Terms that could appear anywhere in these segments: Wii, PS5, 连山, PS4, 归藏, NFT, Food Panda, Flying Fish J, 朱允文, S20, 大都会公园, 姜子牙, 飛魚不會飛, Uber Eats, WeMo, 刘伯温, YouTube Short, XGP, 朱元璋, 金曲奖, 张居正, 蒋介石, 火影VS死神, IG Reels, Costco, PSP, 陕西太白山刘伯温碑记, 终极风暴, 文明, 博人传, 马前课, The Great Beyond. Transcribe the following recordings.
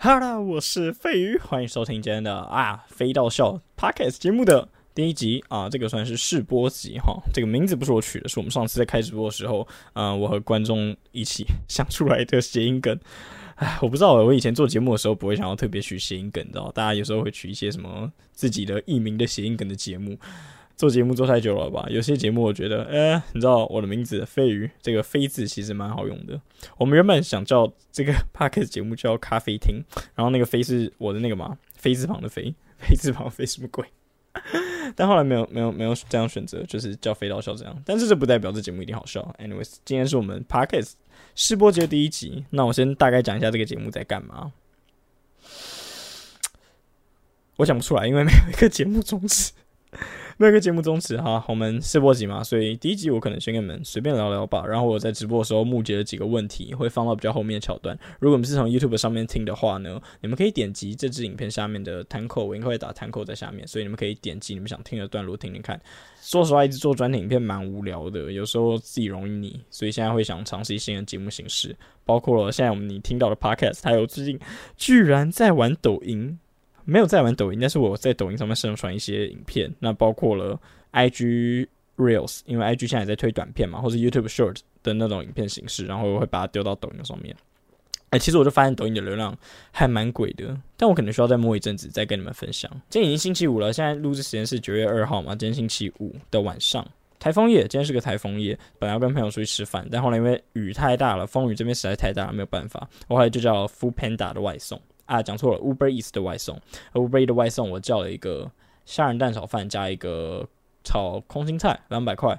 哈喽，我是费鱼，欢迎收听今天的飞到笑 Podcast 节目的第一集啊，这个算是试播集哈，这个名字不是我取的，是我们上次在开直播的时候，我和观众一起想出来的谐音梗。我不知道，我以前做节目的时候不会想要特别取谐音梗，你知道，大家有时候会取一些什么自己的艺名的谐音梗的节目。做节目做太久了吧，有些节目我觉得，你知道我的名字飞鱼，这个飞字其实蛮好用的。我们原本想叫这个 podcast 节目叫咖啡厅，然后那个飞是我的那个嘛，飞字旁的飞，飞字旁的飞什么鬼？但后来没有这样选择，就是叫飞到笑这样。但是这不代表这节目一定好笑。Anyways， 今天是我们 podcast 试播节第一集，那我先大概讲一下这个节目在干嘛。我讲不出来，因为没有一个节目宗旨。没有一个节目宗旨哈，我们试播集嘛，所以第一集我可能先跟你们随便聊聊吧。然后我在直播的时候募集了几个问题，会放到比较后面的桥段。如果你们是从 YouTube 上面听的话呢，你们可以点击这支影片下面的弹扣，我应该会打弹扣在下面，所以你们可以点击你们想听的段落听听看。说实话，一直做专题影片蛮无聊的，有时候自己容易腻，所以现在会想尝试一些节目形式，包括了现在我们你听到的 Podcast， 还有最近居然在玩抖音。没有在玩抖音，但是我在抖音上面上传一些影片，那包括了 IG Reels， 因为 IG 现在也在推短片嘛，或是 YouTube Short 的那种影片形式，然后我会把它丢到抖音上面。其实我就发现抖音的流量还蛮鬼的，但我可能需要再摸一阵子再跟你们分享。今天已经星期五了，现在录制时间是9月2号嘛，今天星期五的晚上。台风夜，今天是个台风夜，本来要跟朋友出去吃饭，但后来因为雨太大了，风雨这边实在太大了，没有办法，我后来就叫 Food Panda 的外送。讲错了 ，Uber Eats 的外送 ，Uber Eats 的外送，我叫了一个虾仁蛋炒饭加一个炒空心菜，200块，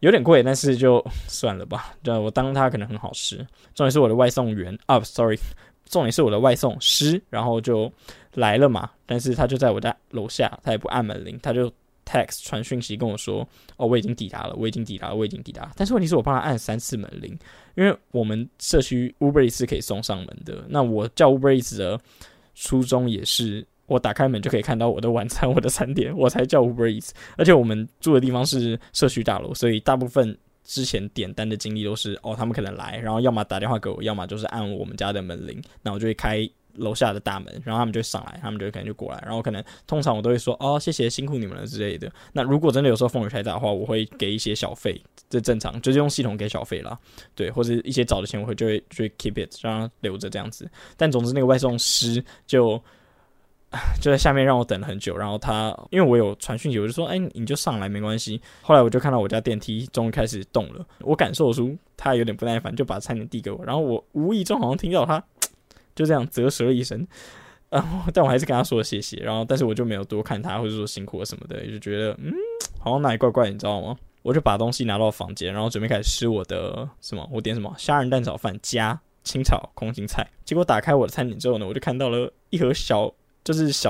有点贵，但是就算了吧。对，我当它可能很好吃。重点是我的外送员啊，sorry， 重点是我的外送师，然后就来了嘛，但是他就在我家楼下，他也不按门铃，他就 text 传讯息跟我说，哦，我已经抵达了。但是问题是我帮他按3次门铃。因为我们社区 Uber Eats 是可以送上门的，那我叫 Uber Eats 的初衷也是，我打开门就可以看到我的晚餐、我的餐点，我才叫 Uber Eats。而且我们住的地方是社区大楼，所以大部分之前点单的经历都是，哦，他们可能来，然后要么打电话给我，要么就是按我们家的门铃，那我就会开楼下的大门，然后他们就会上来，他们就可能就过来，然后可能通常我都会说，哦，谢谢，辛苦你们了之类的。那如果真的有时候风雨太大的话，我会给一些小费，这正常，就是用系统给小费啦，对，或者一些找的钱我就会 keep it， 让它留着这样子。但总之那个外送师就在下面让我等了很久，然后他因为我有传讯息，我就说，你就上来没关系。后来我就看到我家电梯终于开始动了，我感受出他有点不耐烦，就把餐点递给我，然后我无意中好像听到他就这样啧舌了一声，但我还是跟他说谢谢，然后但是我就没有多看他，或者说辛苦什么的，也就觉得好像哪里怪怪，你知道吗？我就把东西拿到房间，然后准备开始吃我的什么，我点什么虾仁蛋炒饭加清炒空心菜。结果打开我的餐点之后呢，我就看到了一盒小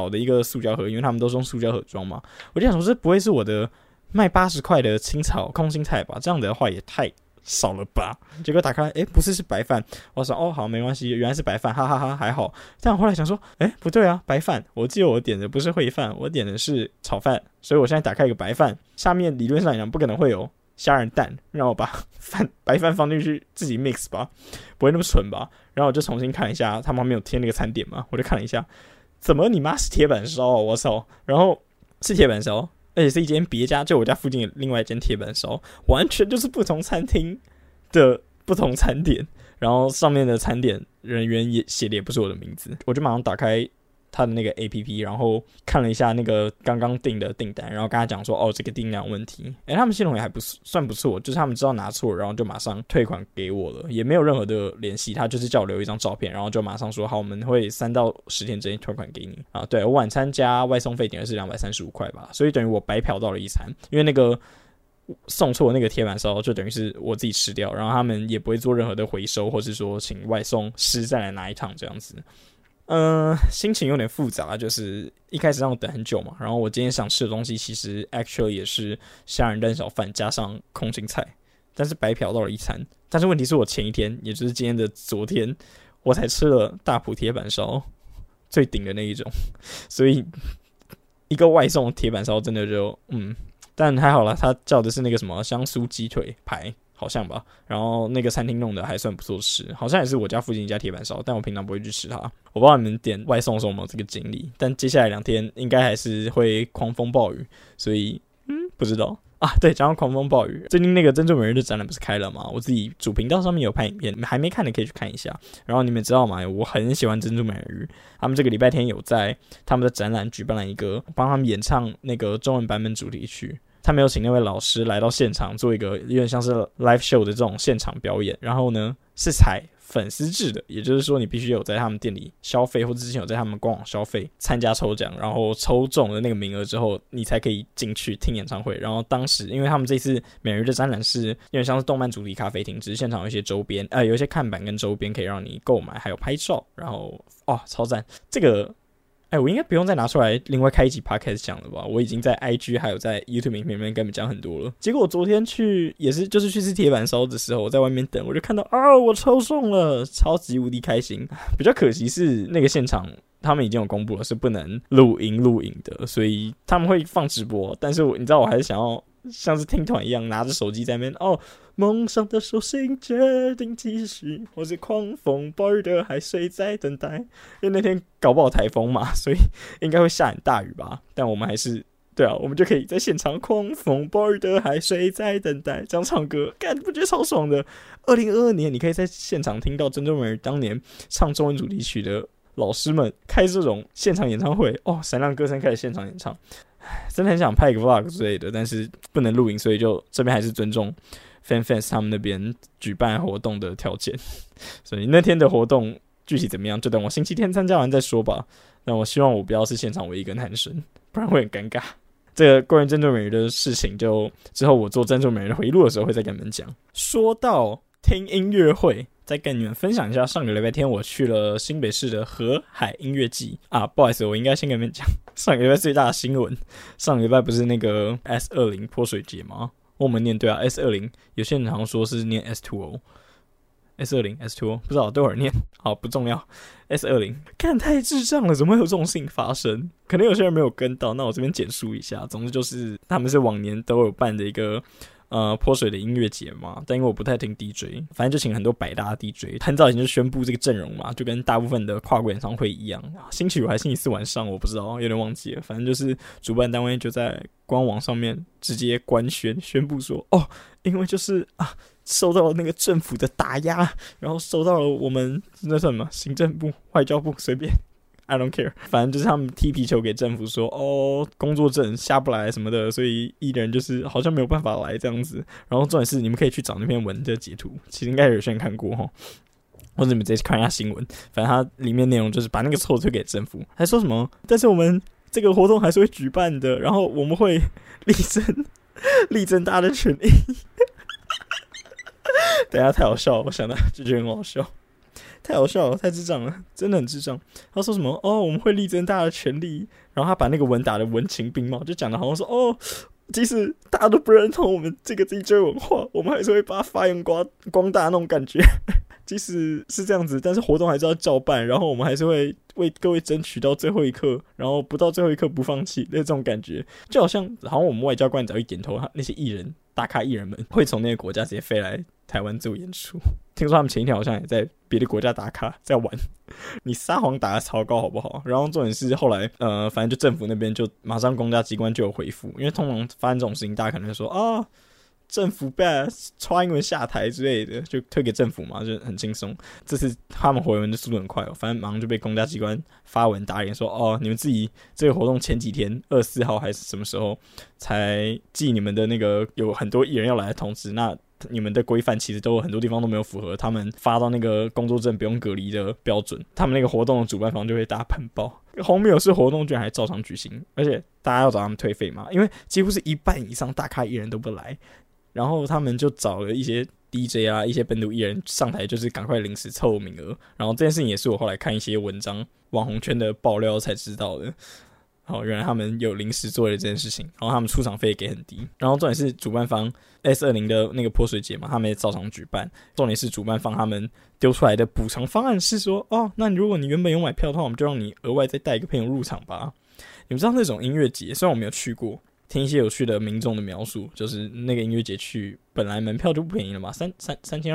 的一个塑胶盒，因为他们都是用塑胶盒装嘛。我就想说，这不会是我的卖80块的清炒空心菜吧？这样的话也太少了吧？结果打开，不是白饭。我说，哦，好，没关系，原来是白饭，哈哈哈，还好。但我后来想说，不对啊，白饭，我记得我点的不是烩饭，我点的是炒饭，所以我现在打开一个白饭，下面理论上讲不可能会有虾仁蛋，让我把白饭放进去自己 mix 吧，不会那么蠢吧？然后我就重新看一下，他们旁边有贴那个餐点嘛，我就看了一下，怎么你妈是铁板烧啊，我操！然后是铁板烧。而且是一间别家，就我家附近的另外一间铁板烧，完全就是不同餐厅的不同餐点。然后上面的餐点人员也写的也不是我的名字，我就马上打开他的那个 APP， 然后看了一下那个刚刚订的订单，然后跟他讲说，哦，这个订量问题。他们系统也还不算不错，就是他们知道拿错，然后就马上退款给我了，也没有任何的联系，他就是叫我留一张照片，然后就马上说，好，我们会3到10天之内退款给你啊。对，我晚餐加外送费点是235块吧，所以等于我白嫖到了一餐，因为那个送错那个铁板烧就等于是我自己吃掉，然后他们也不会做任何的回收，或是说请外送师再来拿一趟这样子。心情有点复杂，就是一开始让我等很久嘛，然后我今天想吃的东西其实 actually 也是虾仁蛋炒饭加上空心菜，但是白嫖到了一餐。但是问题是我前一天，也就是今天的昨天，我才吃了大埔铁板烧最顶的那一种，所以一个外送铁板烧真的就但还好啦，他叫的是那个什么香酥鸡腿排，好像吧。然后那个餐厅弄的还算不错吃，好像也是我家附近一家铁板烧，但我平常不会去吃它。我不知道你们点外送的时候有没有这个经历，但接下来2天应该还是会狂风暴雨，所以不知道啊。对，讲到狂风暴雨，最近那个珍珠每日的展览不是开了吗？我自己主频道上面有拍影片，还没看的可以去看一下。然后你们知道吗？我很喜欢珍珠每日，他们这个礼拜天有在他们的展览举办了一个帮他们演唱那个中文版本主题曲。他没有请那位老师来到现场做一个有点像是 live show 的这种现场表演，然后呢是采粉丝制的，也就是说你必须有在他们店里消费，或者之前有在他们官网消费参加抽奖，然后抽中了那个名额之后你才可以进去听演唱会。然后当时因为他们这次每日的展览是有点像是动漫主题咖啡厅，只是现场有一些周边，有一些看板跟周边可以让你购买，还有拍照，然后超赞。这个我应该不用再拿出来另外开一集 podcast 讲了吧，我已经在 IG 还有在 YouTube 影片里面跟你们讲很多了。结果我昨天去也是就是去吃铁板烧的时候，我在外面等，我就看到我抽中了，超级无敌开心。比较可惜是那个现场他们已经有公布了是不能录音的，所以他们会放直播，但是你知道我还是想要像是听团一样拿着手机在那边梦想的手心决定继续，我是狂风暴雨的海水在等待。因为那天搞不好台风嘛，所以应该会下很大雨吧，但我们还是对啊，我们就可以在现场狂风暴雨的海水在等待这样唱歌，干不觉得超爽的。2022年你可以在现场听到珍珠美人当年唱中文主题曲的老师们开这种现场演唱会，闪亮歌声开始现场演唱，真的很想拍一个 vlog 之类的，但是不能录影，所以就这边还是尊重FanFans 他们那边举办活动的条件，所以那天的活动具体怎么样，就等我星期天参加完再说吧。那我希望我不要是现场唯一一个男生，不然会很尴尬。这个关于珍珠美人的事情，就之后我做珍珠美人回录的时候会再跟你们讲。说到听音乐会，再跟你们分享一下，上个礼拜天我去了新北市的河海音乐季啊，不好意思，我应该先跟你们讲上个礼拜最大的新闻。上个礼拜不是那个 S20 泼水节吗？我们念对啊 S20， 有些人好像说是念 S20 S20 S20 不知道，对我念好不重要。 S20 看太智障了，怎么会有这种事情发生？可能有些人没有跟到，那我这边简述一下。总之就是他们是往年都有办的一个泼水的音乐节嘛，但因为我不太听 DJ， 反正就请很多百搭 DJ， 很早以前就宣布这个阵容嘛，就跟大部分的跨国演唱会一样，星期五还星期四晚上我不知道，有点忘记了，反正就是主办单位就在官网上面直接官宣布说因为就是受到了那个政府的打压，然后受到了我们那什么行政部外交部随便I don't care， 反正就是他们踢皮球给政府说工作证下不来什么的，所以艺人就是好像没有办法来这样子。然后重点是你们可以去找那篇文的截图，其实应该有些人看过或者你们直接看一下新闻，反正它里面内容就是把那个错推给政府，还说什么但是我们这个活动还是会举办的，然后我们会力争大家的权益等一下太好笑了，我想到就觉得很好笑，太好笑了，太智障了，真的很智障。他说什么我们会力争大家的权利，然后他把那个文打的文情并茂，就讲的好像说即使大家都不认同我们这个 DJ 文化，我们还是会把它发扬光大那种感觉即使是这样子，但是活动还是要照办，然后我们还是会为各位争取到最后一刻，然后不到最后一刻不放弃那种感觉。就好像我们外交官只要一点头，那些艺人大咖艺人们会从那个国家直接飞来台湾做演出。听说他们前一天好像也在别的国家打卡在玩你撒谎打得超高好不好？然后重点是后来反正就政府那边就马上公家机关就有回复，因为通常发生这种事情大家可能就说政府被蔡英文下台之类的，就推给政府嘛，就很轻松。这次他们回文的速度很快反正马上就被公家机关发文打脸说你们自己这个活动前几天24号还是什么时候才寄你们的那个有很多艺人要来的通知，那你们的规范其实都有很多地方都没有符合他们发到那个工作证不用隔离的标准，他们那个活动的主办方就会大喷爆。荒谬是活动居然还照常举行，而且大家要找他们退费嘛，因为几乎是一半以上大咖艺人都不来，然后他们就找了一些 DJ 啊，一些本土艺人上台，就是赶快临时凑名额。然后这件事情也是我后来看一些文章网红圈的爆料才知道的。原来他们有临时做的这件事情，然后他们出场费也给很低。然后重点是主办方 S20 的那个泼水节嘛，他们也照常举办。重点是主办方他们丢出来的补偿方案是说那如果你原本有买票的话，我们就让你额外再带一个朋友入场吧。你们知道那种音乐节，虽然我没有去过，听一些有趣的民众的描述，就是那个音乐节去本来门票就不便宜了嘛，3200、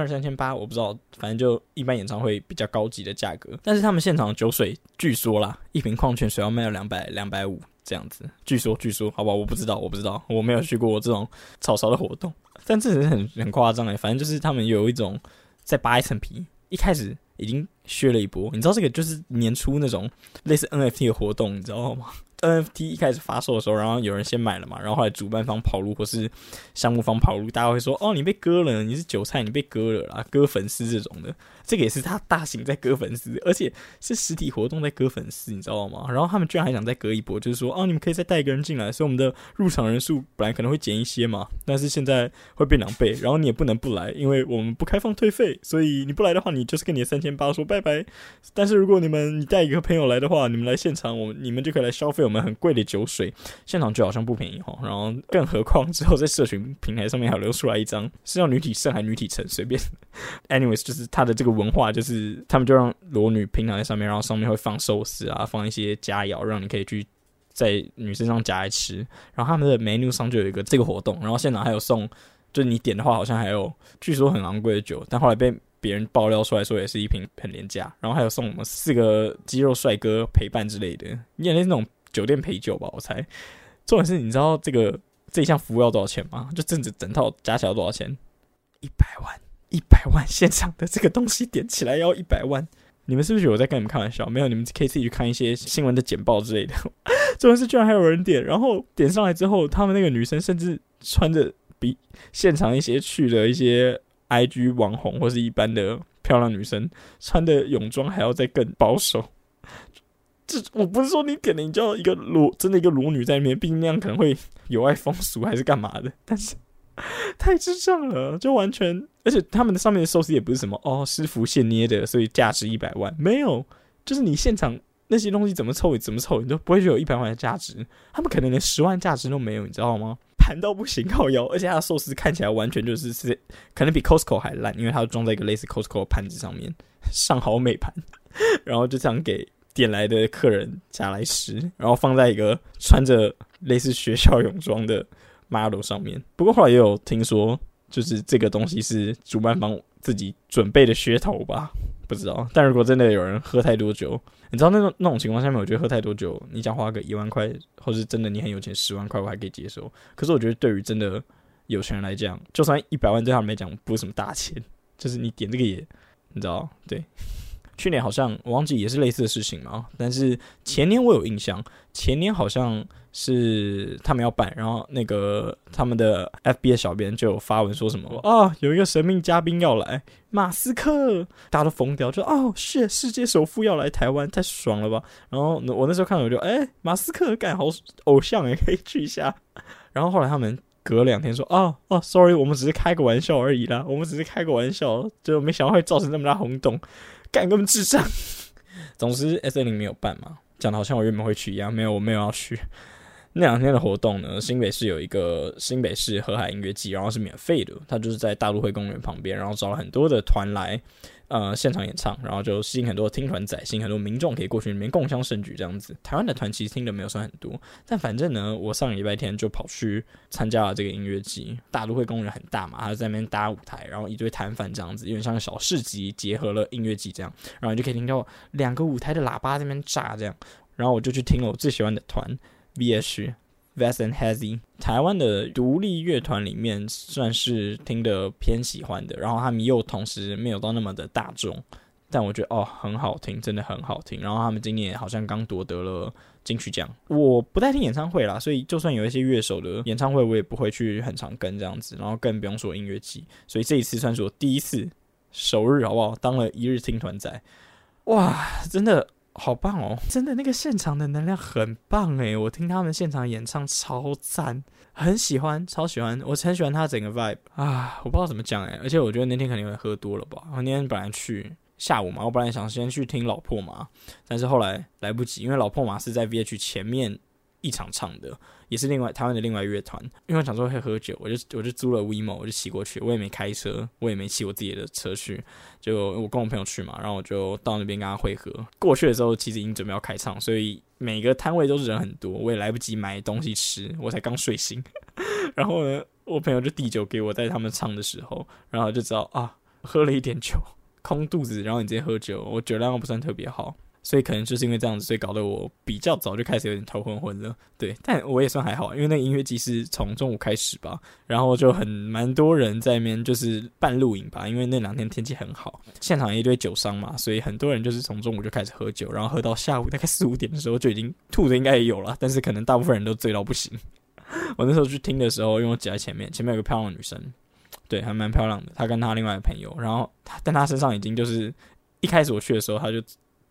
3800，我不知道，反正就一般演唱会比较高级的价格。但是他们现场的酒水据说啦，一瓶矿泉水要卖到200、250这样子，据说，好吧，我不知道，我没有去过这种草草的活动，但这是很夸张欸。反正就是他们有一种再扒一层皮，一开始已经削了一波，你知道这个就是年初那种类似 NFT 的活动，你知道吗？NFT 一开始发售的时候，然后有人先买了嘛，然后后来主办方跑路或是项目方跑路，大家会说哦，你被割了，你是韭菜，你被割了啦，割粉丝这种的，这个也是他大型在割粉丝，而且是实体活动在割粉丝，你知道吗？然后他们居然还想再割一波，就是说哦，你们可以再带一个人进来，所以我们的入场人数本来可能会减一些嘛，但是现在会变2倍，然后你也不能不来，因为我们不开放退费，所以你不来的话，你就是跟你的3800说拜拜。但是如果你带一个朋友来的话，你们来现场，你们就可以来消费我们很贵的酒水，现场就好像不便宜，然后更何况之后在社群平台上面还流出来一张是叫女体盛还女体成随便anyways， 就是他的这个文化，就是他们就让裸女平躺在上面，然后上面会放寿司啊，放一些佳肴，让你可以去在女身上夹来吃，然后他们的 menu 上就有一个这个活动，然后现场还有送，就你点的话好像还有据说很昂贵的酒，但后来被别人爆料出来说也是一瓶很廉价，然后还有送我们4个肌肉帅哥陪伴之类的，你也那种酒店陪酒吧，我猜。重点是你知道这一项服务要多少钱吗？就整套加起来要多少钱？100万，现场的这个东西点起来要100万。你们是不是有在跟你们开玩笑？没有，你们可以自己去看一些新闻的简报之类的。重点是居然还有人点，然后点上来之后，他们那个女生甚至穿着比现场一些去的一些 IG 网红或是一般的漂亮女生穿的泳装还要再更保守。我不是说你可能叫一个真的一个裸女在里面，毕竟那样可能会有碍风俗还是干嘛的，但是太智障了，就完全，而且他们的上面的寿司也不是什么哦师傅现捏的，所以价值100万，没有，就是你现场那些东西怎么凑，你都不会有100万的价值，他们可能连10万价值都没有，你知道吗？盘到不行，靠腰，而且他的寿司看起来完全就是可能比 Costco 还烂，因为它装在一个类似 Costco 的盘子上面，上好美盘，然后就这样给点来的客人夹来吃，然后放在一个穿着类似学校泳装的 model 上面。不过后来也有听说，就是这个东西是主办方自己准备的噱头吧，不知道。但如果真的有人喝太多酒，你知道那种情况下面，我觉得喝太多酒，你想花个1万块，或是真的你很有钱10万块，我还可以接受。可是我觉得对于真的有钱人来讲，就算100万对他们来讲不是什么大钱，就是你点这个也，你知道，对。去年好像我忘记也是类似的事情嘛，但是前年我有印象，前年好像是他们要办，然后那个他们的 FB 的小编就有发文说什么啊，有一个神秘嘉宾要来，马斯克，大家都疯掉，就哦是世界首富要来台湾，太爽了吧！然后我那时候看到我就马斯克干好偶像也可以去一下，然后后来他们隔2天说sorry， 我们只是开个玩笑而已啦，我们只是开个玩笑，就没想到会造成那么大轰动。干根本智障。总之 ，S10 没有办嘛，讲的好像我原本会去一样，没有，我没有要去。那2天的活动呢，新北市有一个新北市河海音乐季，然后是免费的，它就是在大都会公园旁边，然后找了很多的团来现场演唱，然后就吸引很多听团仔，吸引很多民众可以过去里面共襄盛举这样子。台湾的团其实听的没有算很多，但反正呢，我上个礼拜天就跑去参加了这个音乐季。大都会公园很大嘛，他在那边搭舞台，然后一堆摊贩这样子，有点像小市集，结合了音乐季这样，然后你就可以听到2个舞台的喇叭在那边炸这样。然后我就去听了我最喜欢的团 VH。Vast and Hazy， 台湾的独立乐团里面算是听得偏喜欢的，然后他们又同时没有到那么的大众，但我觉得很好听，真的很好听。然后他们今年好像刚夺得了金曲奖。我不太听演唱会啦，所以就算有一些乐手的演唱会，我也不会去很常跟这样子，然后更不用说音乐季。所以这一次算是我第一次首日，好不好？当了一日听团仔，哇，真的。好棒哦！真的，那个现场的能量很棒诶，我听他们现场演唱超赞，很喜欢，超喜欢，我很喜欢他整个 vibe 啊！我不知道怎么讲诶，而且我觉得那天肯定会喝多了吧。我那天本来去下午嘛，我本来想先去听老破马，但是后来来不及，因为老破马是在 VH 前面一场唱的，也是另外台湾的另外乐团。因为我想说会喝酒，我就租了 WeMo， 我就骑过去，我也没开车，我也没骑我自己的车去，就我跟我朋友去嘛，然后我就到那边跟他会合。过去的时候其实已经准备要开唱，所以每个摊位都是人很多，我也来不及买东西吃，我才刚睡醒。然后呢，我朋友就递酒给我，在他们唱的时候，然后就知道啊，喝了一点酒，空肚子，然后你直接喝酒，我酒量不算特别好。所以可能就是因为这样子，所以搞得我比较早就开始有点头昏昏了。对，但我也算还好，因为那个音乐季是从中午开始吧，然后就蛮多人在那边就是办露营吧，因为那两天天气很好，现场一堆酒商嘛，所以很多人就是从中午就开始喝酒，然后喝到下午大概4-5点的时候就已经吐的应该也有了，但是可能大部分人都醉到不行。我那时候去听的时候，因为我挤在前面有个漂亮的女生，对，还蛮漂亮的，她跟她另外的朋友，然后但她身上已经就是一开始我去的时候，她就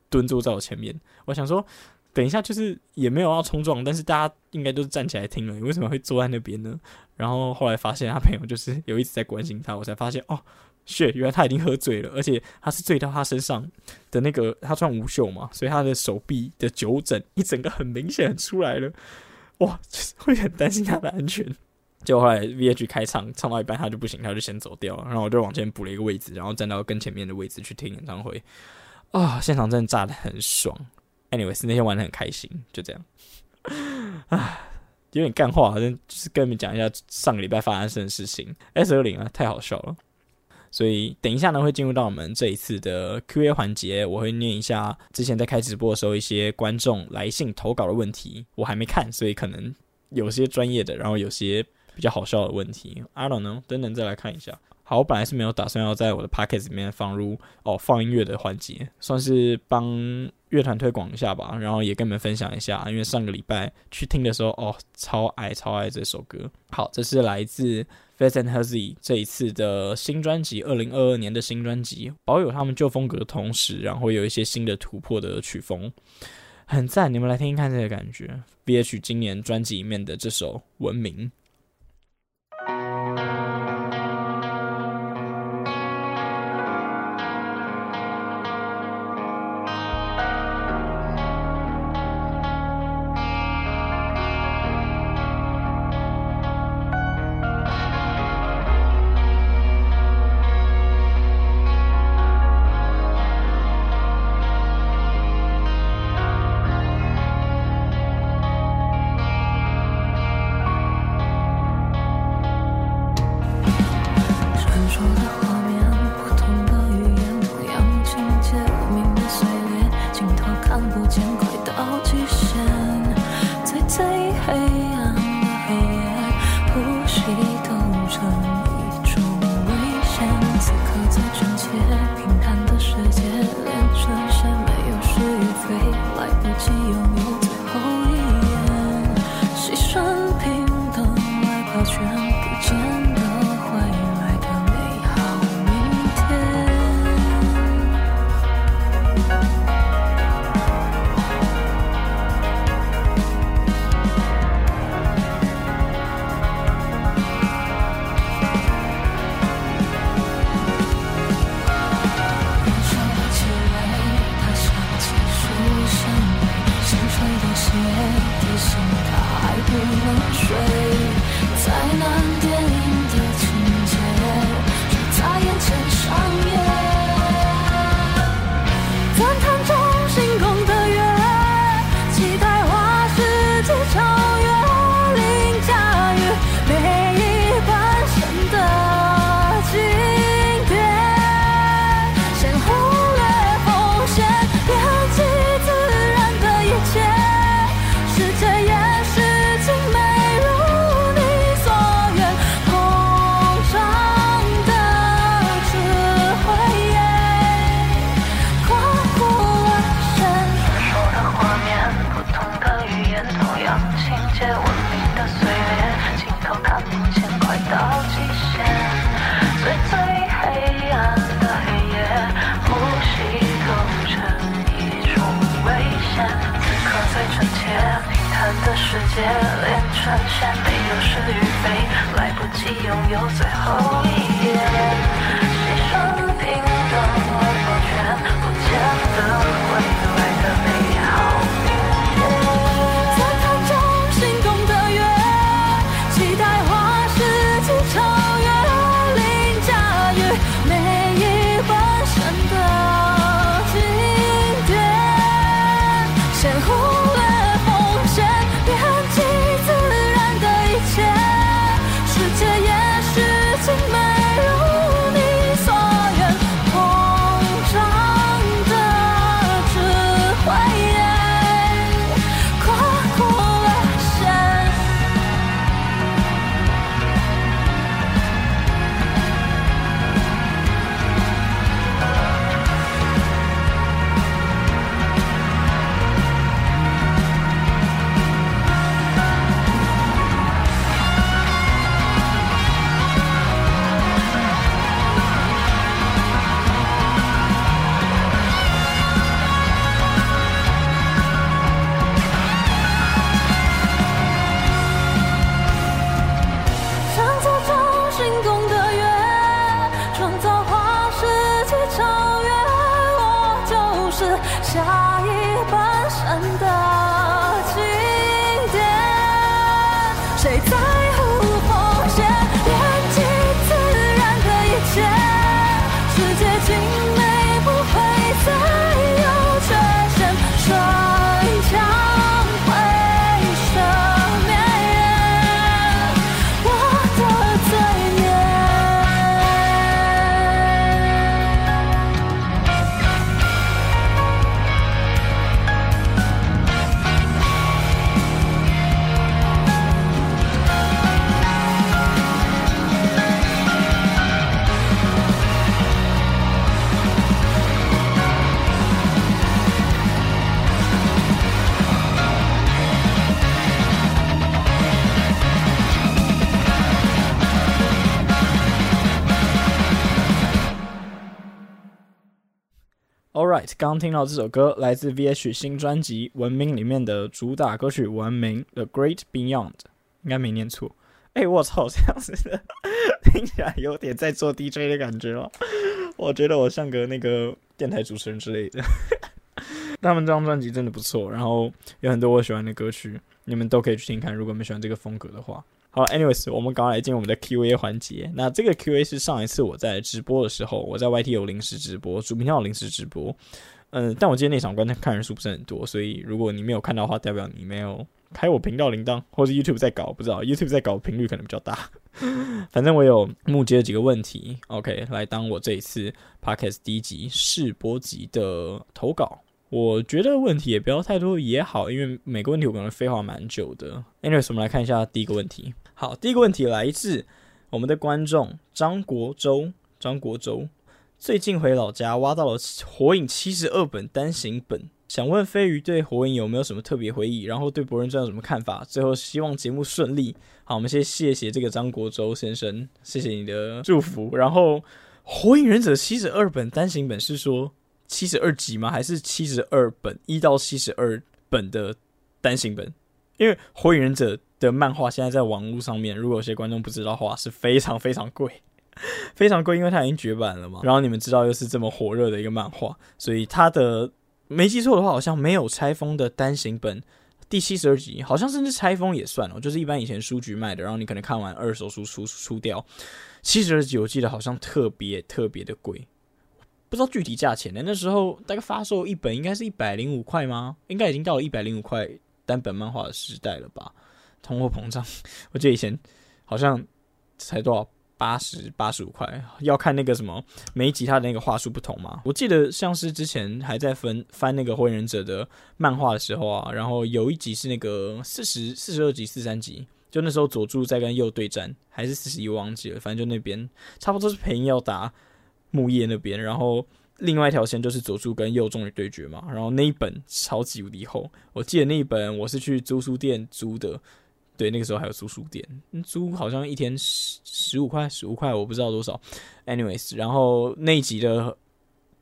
蹲坐在我前面，我想说等一下就是也没有要冲撞，但是大家应该都是站起来听了，你为什么会坐在那边呢？然后后来发现他朋友就是有一直在关心他，我才发现哦shit，原来他已经喝醉了，而且他是醉到他身上的那个，他穿无袖嘛，所以他的手臂的酒疹一整个很明显出来了，哇，就是会很担心他的安全。结果后来 VH 开场唱到一半他就不行，他就先走掉了，然后我就往前补了一个位置，然后站到跟前面的位置去听演唱会。啊、哦，现场真的炸得很爽。anyways， 那天玩得很开心，就这样。啊，有点干话，好像就是跟你们讲一下上个礼拜发生的事情。S20 啊，太好笑了。所以等一下呢，会进入到我们这一次的 Q&A 环节，我会念一下之前在开直播的时候一些观众来信投稿的问题，我还没看，所以可能有些专业的，然后有些比较好笑的问题。I don't know， 等等再来看一下。好，我本来是没有打算要在我的 podcast 里面放音乐的环节，算是帮乐团推广一下吧，然后也跟你们分享一下，因为上个礼拜去听的时候，哦，超爱这首歌。好，这是来自 Fast and Hazy 这一次的新专辑，2022年的新专辑，保有他们旧风格的同时，然后有一些新的突破的曲风，很赞，你们来听听看这个感觉。VH 今年专辑里面的这首《文明》。们的句点，谁在乎红线？连接自然的一切，世界精美不会再有缺陷。双枪会赦免我的罪Alright， 刚听到这首歌来自 VH 新专辑《文明》里面的主打歌曲《文明》The Great Beyond， 应该没念错。哎，我操，这样子的听起来有点在做 DJ 的感觉哦。我觉得我像个那个电台主持人之类的。他们这张专辑真的不错，然后有很多我喜欢的歌曲，你们都可以去听看，如果你们喜欢这个风格的话。好 anyways， 我们刚刚来进入我们的 QA 环节。那这个 QA 是上一次我在直播的时候，我在 YT 有临时直播，主频道有临时直播。但我今天那场观看人数不是很多，所以如果你没有看到的话，代表你没有开我频道铃铛，或是 YouTube 在搞，不知道 YouTube 在搞频率可能比较大。反正我有募集了几个问题 ，OK， 来当我这一次 Podcast 第一集试播集的投稿。我觉得问题也不要太多也好，因为每个问题我可能废话蛮久的。Anyways， 我们来看一下第一个问题。好，第一个问题来自我们的观众张国洲。张国洲最近回老家挖到了《火影》72本单行本，想问飞鱼对《火影》有没有什么特别回忆，然后对《博人传》有什么看法？最后希望节目顺利。好，我们先谢谢这个张国洲先生，谢谢你的祝福。然后《火影忍者》72本单行本是说72集吗？还是72本1到72本的单行本？因为《火影忍者》的漫画现在在网络上面，如果有些观众不知道的话，是非常非常贵，非常贵，因为它已经绝版了嘛。然后你们知道又是这么火热的一个漫画，所以它的没记错的话，好像没有拆封的单行本第72集，好像甚至拆封也算哦，就是一般以前书局卖的，然后你可能看完二手书出掉。72集我记得好像特别特别的贵。不知道具体价钱的，那时候大概发售一本应该是105块吗？应该已经到了105块单本漫画的时代了吧？通货膨胀，我记得以前好像才多少85块，要看那个什么每一集它的那个话术不同嘛。我记得像是之前还在翻那个《火影忍者》的漫画的时候啊，然后有一集是那个42集、43集。就那时候佐助在跟鼬对战，还是41忘记了，反正就那边差不多是配音要打木叶那边，然后另外一条线就是佐助跟鼬终于对决嘛，然后那一本超级无敌厚，我记得那一本我是去租书店租的，对，那个时候还有租书店，租好像一天15块，我不知道多少 anyways， 然后那一集的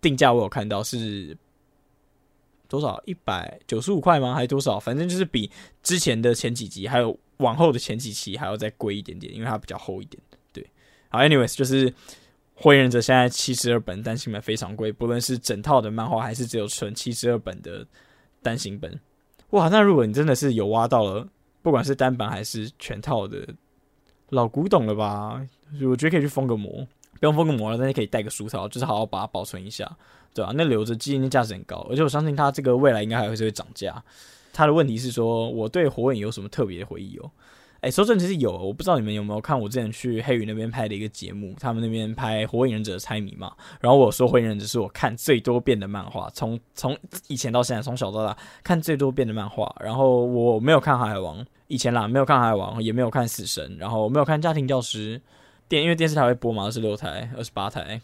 定价我有看到是多少195块吗？还多少？反正就是比之前的前几集还有往后的前几期还要再贵一点点，因为它比较厚一点，对。好 anyways， 就是火影忍者现在72本单行本非常贵，不论是整套的漫画还是只有纯72本的单行本。哇，那如果你真的是有挖到了，不管是单版还是全套的，老古董了吧？我觉得可以去封个膜，不用封个膜了，但是可以带个书套，就是好好把它保存一下，对啊，那留着纪念价值很高，而且我相信它这个未来应该还会涨价。它的问题是说，我对火影有什么特别的回忆哦？哎，说真的是有，我不知道你们有没有看我之前去黑鱼那边拍的一个节目，他们那边拍《火影忍者》的猜谜嘛。然后我说《火影忍者》是我看最多遍的漫画，从以前到现在，从小到大看最多遍的漫画。然后我没有看《海王》，以前啦没有看《海王》，也没有看《死神》，然后没有看《家庭教师》电，因为电视台会播嘛，26台、28台，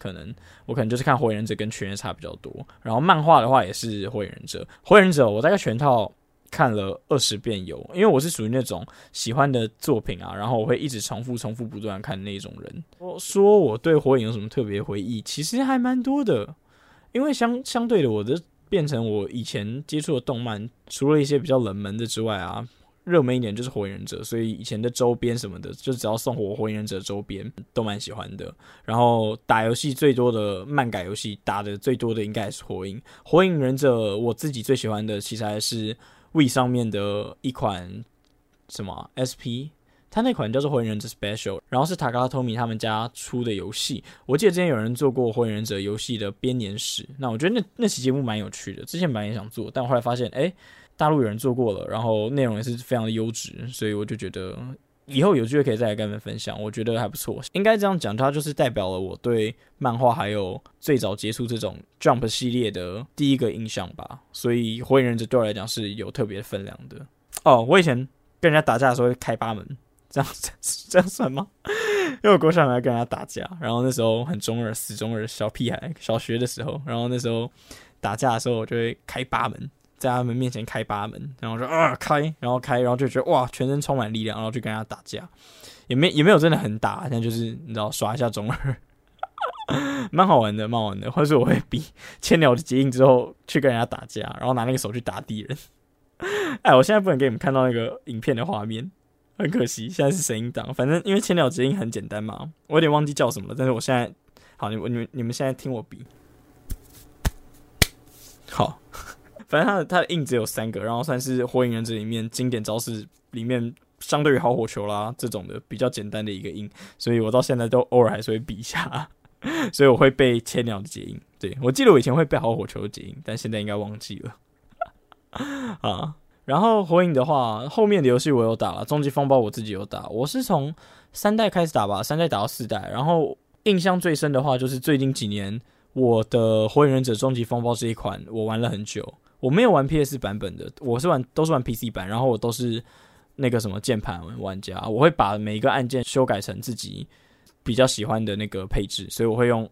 我可能就是看《火影忍者》跟《全员差》比较多。然后漫画的话也是《火影忍者》，《火影忍者》我大概全套看了20遍有，因为我是属于那种喜欢的作品啊，然后我会一直重复不断看那种人。我说我对火影有什么特别回忆，其实还蛮多的，因为相对的，我的变成我以前接触的动漫，除了一些比较冷门的之外啊，热门一点就是火影忍者，所以以前的周边什么的，就只要送火影忍者周边都蛮喜欢的。然后打游戏最多的漫改游戏打的最多的应该是火影忍者。我自己最喜欢的其实还是 Wii 上面的一款什么 SP， 它那款叫做火影忍者 Special， 然后是 Takatomi 他们家出的游戏。我记得之前有人做过火影忍者游戏的编年史，那我觉得那期节目蛮有趣的，之前本来也想做，但我后来发现大陆有人做过了，然后内容也是非常的优质，所以我就觉得以后有机会可以再来跟你们分享，我觉得还不错。应该这样讲，它就是代表了我对漫画还有最早接触这种 Jump 系列的第一个印象吧，所以火影忍者对我来讲是有特别分量的。哦，我以前跟人家打架的时候会开八门，这样算吗？因为我国小还跟人家打架，然后那时候很死中二小屁孩，小学的时候，然后那时候打架的时候我就会开八门，在他们面前开八门，然后就开，然后就觉得哇，全身充满力量，然后就跟人家打架，也没有真的很打，但就是你知道耍一下中二。蛮好玩的，或者是我会比签了我的结印之后去跟人家打架，然后拿那个手去打敌人。我现在不能给你们看到那个影片的画面，很可惜，现在是声音档。反正因为千鸟结印很简单嘛，我有点忘记叫什么了。但是我现在好，你们现在听我比。好，反正它的印只有3个，然后算是火影忍者里面经典招式里面相对于好火球啦这种的比较简单的一个印，所以我到现在都偶尔还是会比一下。所以我会背千鸟的结印，对，我记得我以前会背好火球的结印，但现在应该忘记了。啊，然后火影的话，后面的游戏我有打了，终极风暴我自己有打，我是从3代开始打吧，3代打到4代，然后印象最深的话就是最近几年我的火影忍者终极风暴这一款我玩了很久，我没有玩 PS 版本的，都是玩 PC 版，然后我都是那个什么键盘玩家，我会把每一个按键修改成自己比较喜欢的那个配置，所以我会用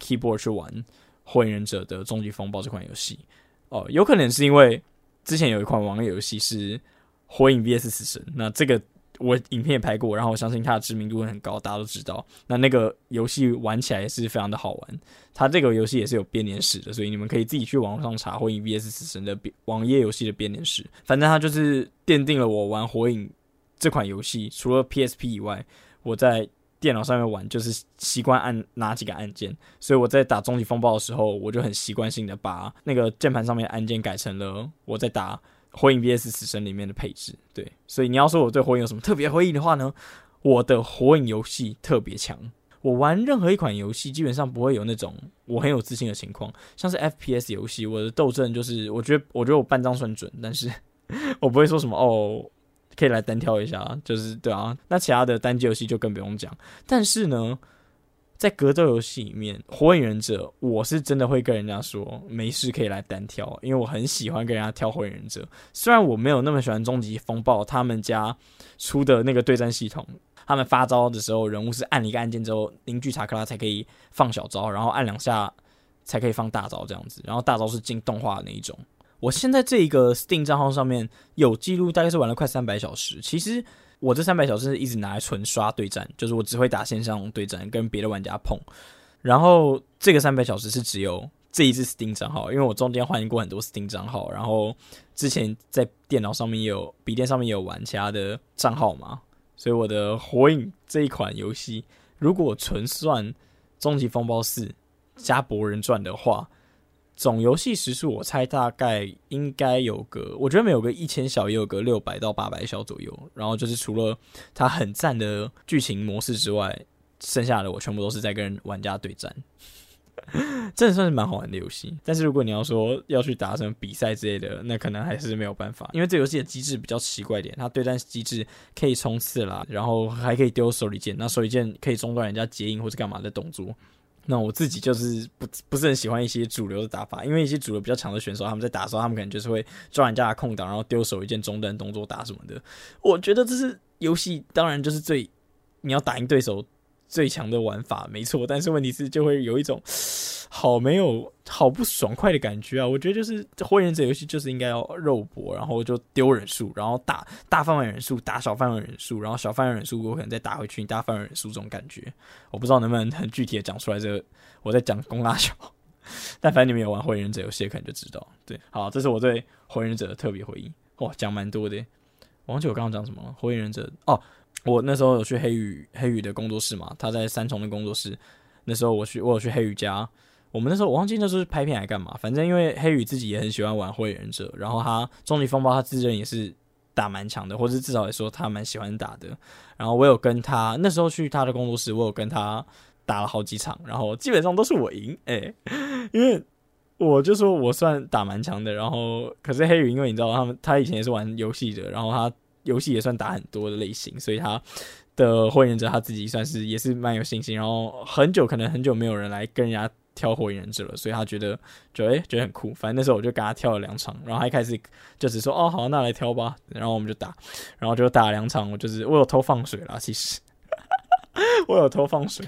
keyboard 去玩火影忍者的终极风暴这款游戏。哦，有可能是因为之前有一款网页游戏是火影 VS 死神，那这个我影片也拍过，然后我相信它的知名度很高，大家都知道，那个游戏玩起来也是非常的好玩，它这个游戏也是有编年史的，所以你们可以自己去网上查火影 VS 死神的网页游戏的编年史。反正它就是奠定了我玩火影这款游戏，除了 PSP 以外，我在电脑上面玩就是习惯按哪几个按键，所以我在打终极风暴的时候，我就很习惯性的把那个键盘上面的按键改成了我在打火影 VS 死神里面的配置。对，所以你要说我对火影有什么特别回忆的话呢，我的火影游戏特别强，我玩任何一款游戏基本上不会有那种我很有自信的情况，像是 FPS 游戏，我的斗阵就是我觉得我半张算准，但是我不会说什么哦。可以来单挑一下，就是对啊，那其他的单机游戏就更不用讲。但是呢，在格斗游戏里面，火影忍者我是真的会跟人家说没事可以来单挑，因为我很喜欢跟人家挑火影忍者。虽然我没有那么喜欢终极风暴他们家出的那个对战系统，他们发招的时候人物是按一个按键之后凝聚查克拉才可以放小招，然后按2下才可以放大招这样子，然后大招是进动画的那一种。我现在这一个 Steam 账号上面有记录，大概是玩了快300小时。其实我这300小时是一直拿来纯刷对战，就是我只会打线上对战，跟别的玩家碰。然后这个300小时是只有这一支 Steam 账号，因为我中间换过很多 Steam 账号，然后之前在电脑上面也有，笔电上面也有玩其他的账号嘛，所以我的火影这一款游戏，如果纯算终极风暴4加博人传的话，总游戏时数我猜大概应该有个，我觉得没有个1000小，也有个600到800小左右。然后就是除了它很赞的剧情模式之外，剩下的我全部都是在跟玩家对战，真的算是蛮好玩的游戏。但是如果你要说要去打什么比赛之类的，那可能还是没有办法，因为这游戏的机制比较奇怪一点，它对战机制可以冲刺啦，然后还可以丢手里剑，那手里剑可以中断人家结印或是干嘛的动作。那我自己就是不是很喜欢一些主流的打法，因为一些主流比较强的选手，他们在打的时候，他们可能就是会抓人家的空档，然后丢手一件中等动作打什么的。我觉得这是游戏，当然就是你要打赢对手最强的玩法，没错。但是问题是，就会有一种好不爽快的感觉啊！我觉得就是火影忍者游戏就是应该要肉搏，然后就丢人数，然后打大范围人数，打小范围人数，然后小范围人数我可能再打回去，你大范围人数这种感觉，我不知道能不能很具体的讲出来。这个我在讲公拉小，但反正你们有玩火影忍者游戏可能就知道。对，好，这是我对火影忍者的特别回忆。哇，讲蛮多的。忘记我刚刚讲什么了。火影忍者哦，我那时候有去黑羽的工作室嘛，他在三重的工作室。那时候我有去黑羽家，我们那时候我忘记那时候拍片还干嘛，反正因为黑羽自己也很喜欢玩火影忍者，然后他终极风暴他自认也是打蛮强的，或者至少来说他蛮喜欢打的。然后我有跟他那时候去他的工作室，我有跟他打了好几场，然后基本上都是我赢，因为我就说我算打蛮强的。然后可是黑羽因为你知道他以前也是玩游戏的，然后他游戏也算打很多的类型，所以他的火影忍者他自己算是也是蛮有信心，然后可能很久没有人来跟人家挑火影忍者了，所以他觉得很酷。反正那时候我就跟他跳了2场，然后他一开始就只说哦好那来挑吧，然后我们就打，然后就打了2场。我有偷放水啦，其实我有偷放水，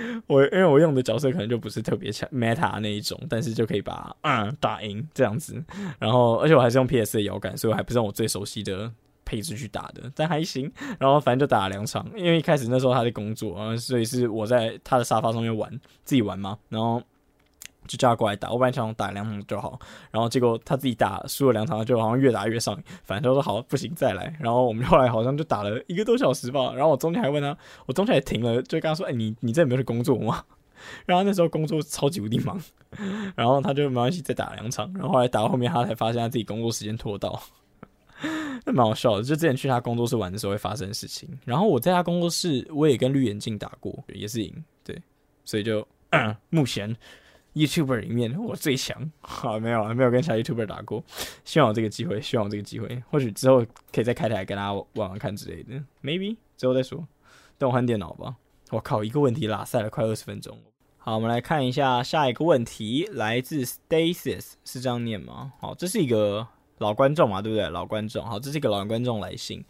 因为我用的角色可能就不是特别强 meta 那一种，但是就可以把打赢这样子。然后而且我还是用 PS 的摇杆，所以我还不是用我最熟悉的配置去打的，但还行。然后反正就打了2场，因为一开始那时候他在工作，所以是我在他的沙发上面玩，自己玩嘛，然后就叫他过来打。我本来想打2场就好，然后结果他自己打输了2场，就好像越打越上瘾。反正就说好不行再来，然后我们后来好像就打了1个多小时吧。然后我中间还问他，我中间还停了，就跟他说你这有没有去工作吗？然后他那时候工作超级无敌忙，然后他就没关系再打2场。然后后来打到后面他才发现他自己工作时间拖到，那蛮好笑的。就之前去他工作室玩的时候会发生的事情，然后我在他工作室我也跟绿眼镜打过，也是赢，对，所以就目前 YouTuber 里面我最强。好，没有跟其他 YouTuber 打过，希望有这个机会，或许之后可以再开台跟大家玩看之类的 ，maybe 之后再说。等我换电脑吧。我靠，一个问题拉塞了快20分钟。好，我们来看一下下一个问题，来自 Stasis， 是这样念吗？好，这是一个老观众嘛，对不对？老观众，好，这是一个老观众来信。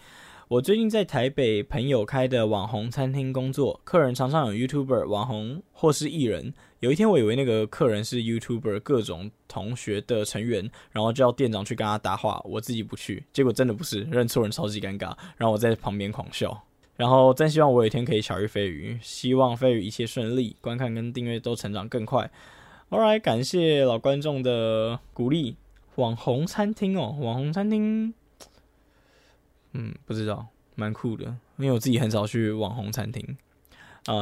我最近在台北朋友开的网红餐厅工作，客人常常有 YouTuber、网红或是艺人。有一天我以为那个客人是 YouTuber 各种同学的成员，然后叫店长去跟他搭话，我自己不去，结果真的不是，认错人超级尴尬，然后我在旁边狂笑。然后真希望我有一天可以巧遇飞鱼，希望飞鱼一切顺利，观看跟订阅都成长更快。 Alright， 感谢老观众的鼓励。网红餐厅哦，网红餐厅，不知道，蛮酷的，因为我自己很少去网红餐厅。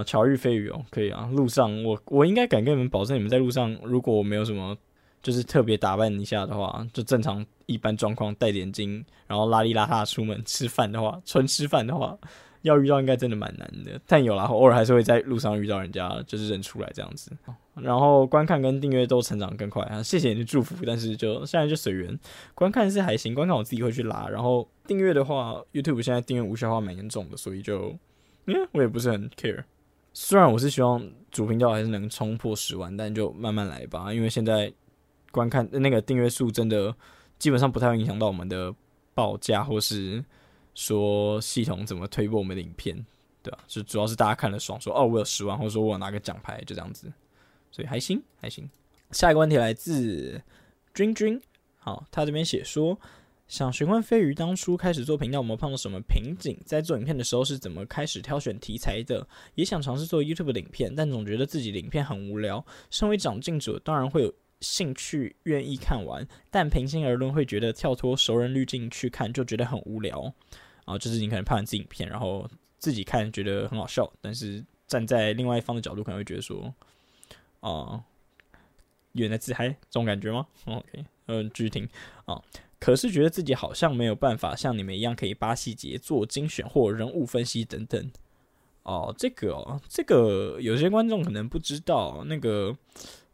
巧遇飞鱼哦，可以啊。路上我应该敢跟你们保证，你们在路上如果我没有什么就是特别打扮一下的话，就正常一般状况，戴眼镜，然后邋里邋遢出门吃饭的话，纯吃饭的话，要遇到应该真的蛮难的。但有啦，偶尔还是会在路上遇到人家，就是认出来这样子。然后观看跟订阅都成长更快啊！谢谢你的祝福，但是就现在就随缘。观看是还行，观看我自己会去拉。然后订阅的话 ，YouTube 现在订阅无效化蛮严重的，所以就，我也不是很 care。虽然我是希望主频道还是能冲破10万，但就慢慢来吧。因为现在观看那个订阅数真的基本上不太会影响到我们的报价，或是说系统怎么推播我们的影片，对吧？就主要是大家看了爽，说哦我有10万，或者说我有拿个奖牌，就这样子。所以还行还行。下一个问题来自君君，好，他这边写说想询问飞鱼当初开始做频道有没有碰到什么瓶颈，在做影片的时候是怎么开始挑选题材的，也想尝试做 YouTube 的影片，但总觉得自己的影片很无聊。身为长进者当然会有兴趣愿意看完，但平心而论会觉得跳脱熟人滤镜去看就觉得很无聊啊，就是你可能拍完自己影片然后自己看觉得很好笑，但是站在另外一方的角度可能会觉得说有人在自嗨这种感觉吗？ OK， 继续听啊。可是觉得自己好像没有办法像你们一样可以扒细节做精选或人物分析等等。这个有些观众可能不知道，那个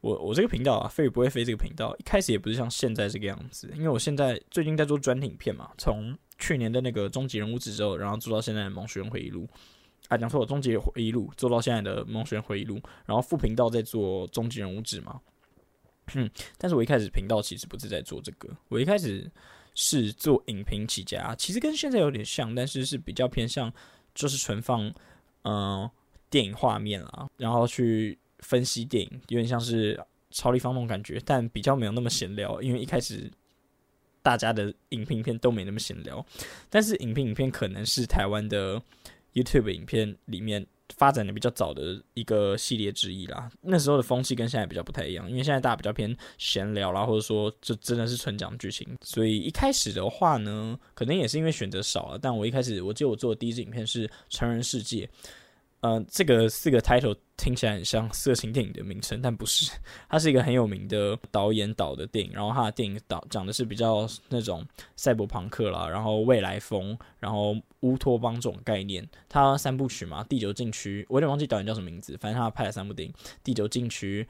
我这个频道啊，飞不会飞这个频道一开始也不是像现在这个样子，因为我现在最近在做专题影片嘛，从去年的那个终极人物志之后，然后做到现在的萌学园回忆录。讲说我终极回忆录做到现在的萌学园回忆录，然后副频道在做终极人物志嘛。但是我一开始频道其实不是在做这个，我一开始是做影评起家，其实跟现在有点像，但是是比较偏向就是存放电影画面啦，然后去分析电影，有点像是超立方那种感觉，但比较没有那么闲聊，因为一开始大家的影评片都没那么闲聊，但是影评影片可能是台湾的YouTube 影片里面发展的比较早的一个系列之一啦。那时候的风气跟现在比较不太一样，因为现在大家比较偏闲聊啦，或者说就真的是纯讲剧情。所以一开始的话呢，可能也是因为选择少了，但我一开始我记得我做的第一支影片是《成人世界》。这个四个 title 听起来很像色情电影的名称，但不是，它是一个很有名的导演导的电影，然后它的电影导讲的是比较那种赛博朋克啦，然后未来风，然后乌托邦这种概念。它三部曲嘛，第九禁区，我有点忘记导演叫什么名字，反正他拍了三部电影，第九禁区，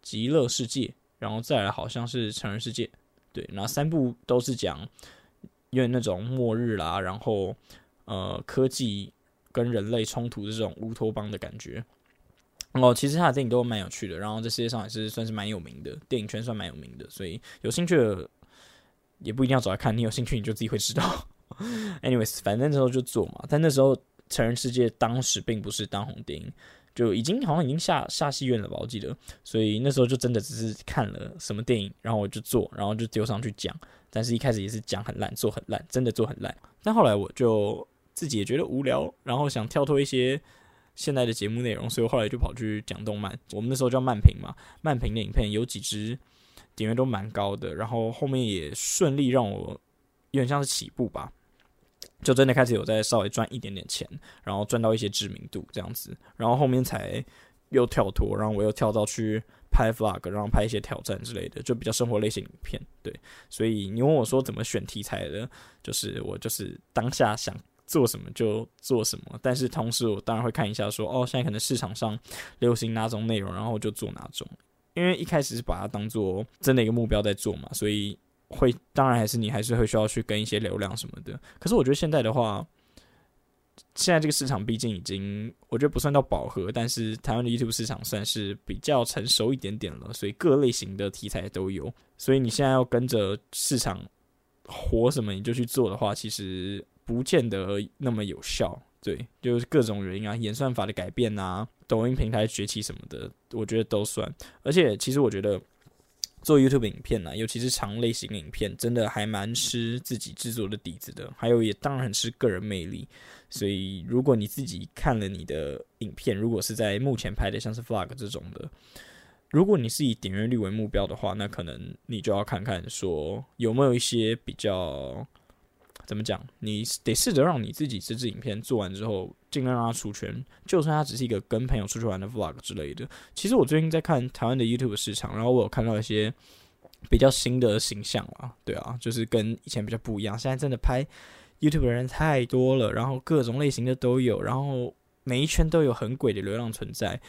极乐世界，然后再来好像是成人世界，对，然后三部都是讲因为那种末日啦，然后科技跟人类冲突这种乌托邦的感觉。其实他的电影都蛮有趣的，然后在世界上也是算是蛮有名的，电影圈算蛮有名的，所以有兴趣的也不一定要找来看，你有兴趣你就自己会知道。anyways， 反正那时候就做嘛，但那时候《成人世界》当时并不是当红电影，就好像已经下戏院了吧，我记得。所以那时候就真的只是看了什么电影，然后我就做，然后就丢上去讲，但是一开始也是讲很烂，做很烂，真的做很烂。但后来我就自己也觉得无聊，然后想跳脱一些现在的节目内容，所以我后来就跑去讲动漫。我们那时候叫漫评嘛，漫评的影片有几支点阅都蛮高的，然后后面也顺利让我有点像是起步吧，就真的开始有在稍微赚一点点钱，然后赚到一些知名度这样子，然后后面才又跳脱，然后我又跳到去拍 vlog， 然后拍一些挑战之类的，就比较生活类型影片。对，所以你问我说怎么选题材的，就是我就是当下想做什么就做什么，但是同时我当然会看一下说，现在可能市场上流行哪种内容，然后就做哪种。因为一开始是把它当做真的一个目标在做嘛，所以会当然还是会需要去跟一些流量什么的。可是我觉得现在的话，现在这个市场毕竟已经我觉得不算到饱和，但是台湾的 YouTube 市场算是比较成熟一点点了，所以各类型的题材都有。所以你现在要跟着市场活什么你就去做的话，其实不见得那么有效。对，就是各种原因啊，演算法的改变啊，抖音平台崛起什么的，我觉得都算。而且其实我觉得做 YouTube 影片啊，尤其是长类型影片，真的还蛮吃自己制作的底子的，还有也当然很吃个人魅力。所以如果你自己看了你的影片，如果是在目前拍的像是 Vlog 这种的，如果你是以点阅率为目标的话，那可能你就要看看说有没有一些比较怎么讲，你得试着让你自己这支影片做完之后尽量让它出圈，就算它只是一个跟朋友出去玩的 vlog 之类的。其实我最近在看台湾的 YouTube 市场，然后我有看到一些比较新的形象啦，对啊，就是跟以前比较不一样。现在真的拍 YouTube 的人太多了，然后各种类型的都有，然后每一圈都有很鬼的流量存在，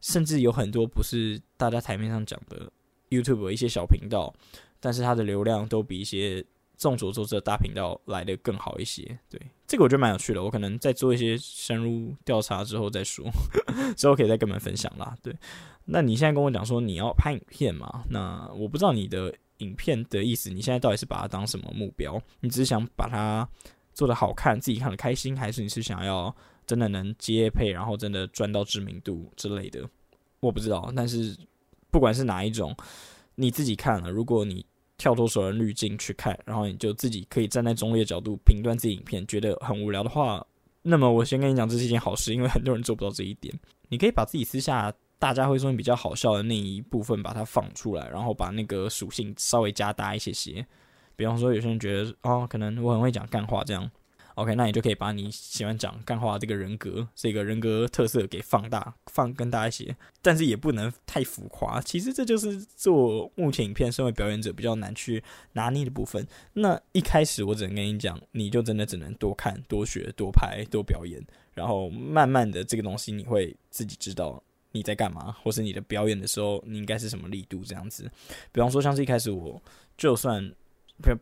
甚至有很多不是大家台面上讲的 YouTube 的一些小频道，但是它的流量都比一些众所周知的大频道来得更好一些。对，这个我觉得蛮有趣的，我可能在做一些深入调查之后再说，之后可以再跟你们分享啦。对，那你现在跟我讲说你要拍影片嘛，那我不知道你的影片的意思，你现在到底是把它当什么目标？你只是想把它做得好看，自己看得开心，还是你是想要真的能接配，然后真的赚到知名度之类的？我不知道，但是不管是哪一种，你自己看了，如果你跳脱熟人滤镜去看，然后你就自己可以站在中立的角度评断自己影片，觉得很无聊的话，那么我先跟你讲这是一件好事，因为很多人做不到这一点。你可以把自己私下大家会说你比较好笑的那一部分把它放出来，然后把那个属性稍微加大一些些。比方说有些人觉得可能我很会讲干话这样， OK， 那你就可以把你喜欢讲干话这个人格特色给放大，更大一些，但是也不能太浮夸。其实这就是做目前影片身为表演者比较难去拿捏的部分。那一开始我只能跟你讲，你就真的只能多看多学多拍多表演，然后慢慢的这个东西你会自己知道你在干嘛，或是你的表演的时候你应该是什么力度这样子。比方说像是一开始我就算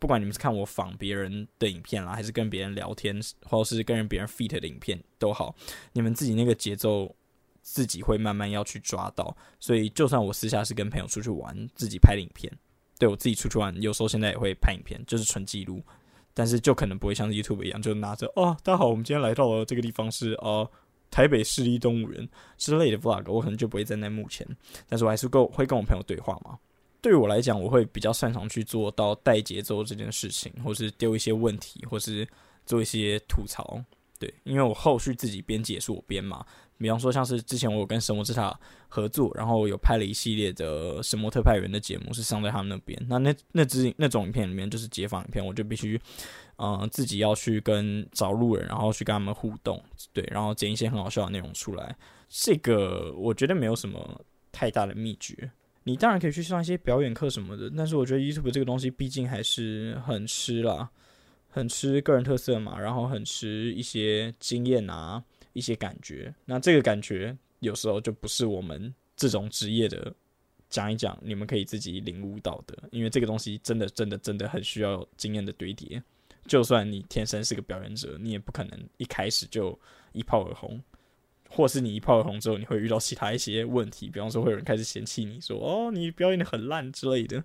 不管你们是看我仿别人的影片啦，还是跟别人聊天，或是跟别人 feat 的影片都好，你们自己那个节奏自己会慢慢要去抓到。所以就算我私下是跟朋友出去玩自己拍的影片，对，我自己出去玩有时候现在也会拍影片，就是纯记录，但是就可能不会像 YouTube 一样就拿着大家好，我们今天来到了这个地方是台北市立动物园之类的 vlog， 我可能就不会站在幕前，但是我还是会跟我朋友对话嘛。对于我来讲，我会比较擅长去做到带节奏这件事情，或是丢一些问题，或是做一些吐槽，对，因为我后续自己编辑也是我编嘛，比方说像是之前我有跟神魔之塔合作，然后有拍了一系列的神魔特派员的节目是上在他们那边，那种影片里面就是街访影片，我就必须自己要去跟找路人，然后去跟他们互动，对，然后剪一些很好笑的内容出来。这个我觉得没有什么太大的秘诀，你当然可以去上一些表演课什么的，但是我觉得 YouTube 这个东西毕竟还是很吃啦，很吃个人特色嘛，然后很吃一些经验啊，一些感觉。那这个感觉有时候就不是我们这种职业的讲一讲你们可以自己领悟到的，因为这个东西真的真的真的很需要经验的堆叠。就算你天生是个表演者，你也不可能一开始就一炮而红，或是你一炮而红之后，你会遇到其他一些问题，比方说会有人开始嫌弃你说哦你表演得很烂之类的，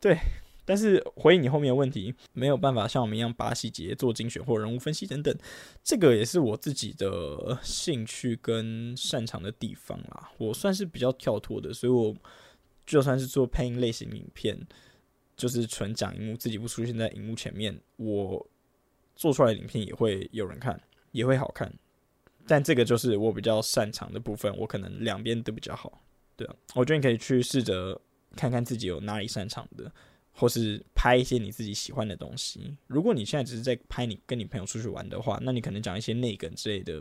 对。但是回应你后面的问题，没有办法像我们一样把细节做精选或人物分析等等，这个也是我自己的兴趣跟擅长的地方啦。我算是比较跳脱的，所以我就算是做配音类型影片，就是纯讲荧幕，自己不出现在荧幕前面，我做出来的影片也会有人看，也会好看。但这个就是我比较擅长的部分，我可能两边都比较好。对啊，我觉得你可以去试着看看自己有哪里擅长的，或是拍一些你自己喜欢的东西。如果你现在只是在拍你跟你朋友出去玩的话，那你可能讲一些内梗之类的，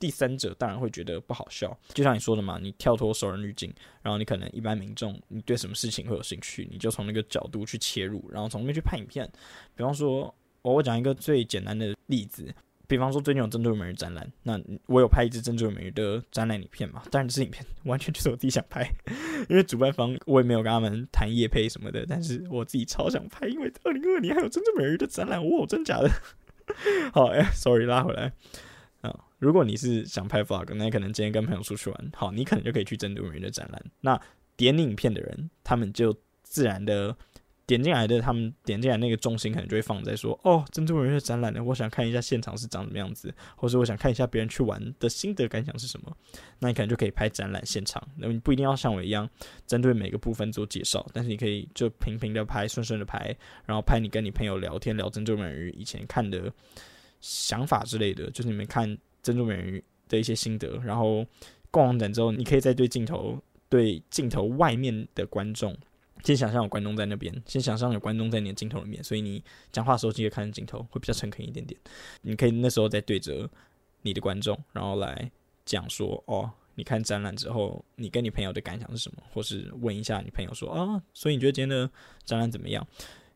第三者当然会觉得不好笑。就像你说的嘛，你跳脱熟人滤镜，然后你可能一般民众你对什么事情会有兴趣，你就从那个角度去切入，然后从那边去拍影片。比方说，我讲一个最简单的例子，比方说最近有珍珠美人鱼展览，那我有拍一支珍珠美人鱼的展览影片嘛，当然这支影片完全就是我自己想拍，因为主办方我也没有跟他们谈业配什么的，但是我自己超想拍，因为2022年还有珍珠美人鱼的展览，哇，真假的？好，sorry 拉回来。如果你是想拍 vlog， 那可能今天跟朋友出去玩，好，你可能就可以去珍珠美人鱼的展览。那点你影片的人，他们就自然的点进来的，他们点进来那个重心可能就会放在说，哦，珍珠美人鱼展览呢，我想看一下现场是长什么样子，或者我想看一下别人去玩的心得感想是什么。那你可能就可以拍展览现场，那你不一定要像我一样针对每个部分做介绍，但是你可以就平平的拍，顺顺的拍，然后拍你跟你朋友聊天，聊珍珠美人鱼以前看的想法之类的，就是你们看珍珠美人鱼的一些心得。然后逛完展之后，你可以再对镜头外面的观众，先想象有观众在那边，先想象有观众在你的镜头里面，所以你讲话的时候记得看镜头，会比较诚恳一点点。你可以那时候再对着你的观众，然后来讲说，哦，你看展览之后，你跟你朋友的感想是什么，或是问一下你朋友说，啊，所以你觉得今天的展览怎么样？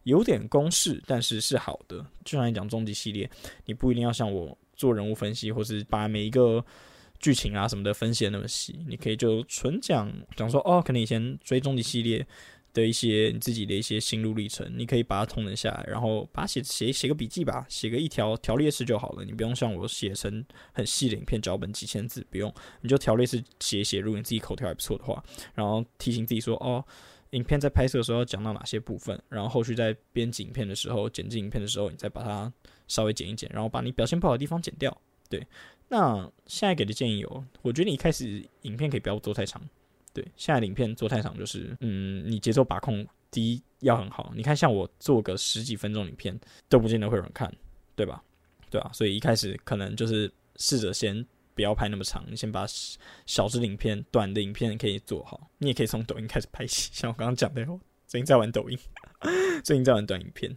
有点公式，但是是好的。就像你讲终极系列，你不一定要像我做人物分析，或是把每一个剧情啊什么的分析的那么细，你可以就纯讲说，哦，可能以前追终极系列的一些你自己的一些心路历程，你可以把它统整下来，然后把它写个笔记吧，写个一条列式就好了。你不用像我写成很细的影片脚本几千字，不用，你就条列式写。如果你自己口条还不错的话，然后提醒自己说，哦，影片在拍摄的时候要讲到哪些部分，然后后续在编辑影片的时候、剪辑影片的时候，你再把它稍微剪一剪，然后把你表现不好的地方剪掉。对，那现在给的建议有，我觉得你一开始影片可以不要做太长。对，现在的影片做太长就是，你节奏把控第一要很好。你看，像我做个10几分钟影片，都不见得会有人看，对吧？对啊，所以一开始可能就是试着先不要拍那么长，你先把小支影片、短的影片可以做好。你也可以从抖音开始拍起，像我刚刚讲的，最近在玩抖音，最近在玩短影片，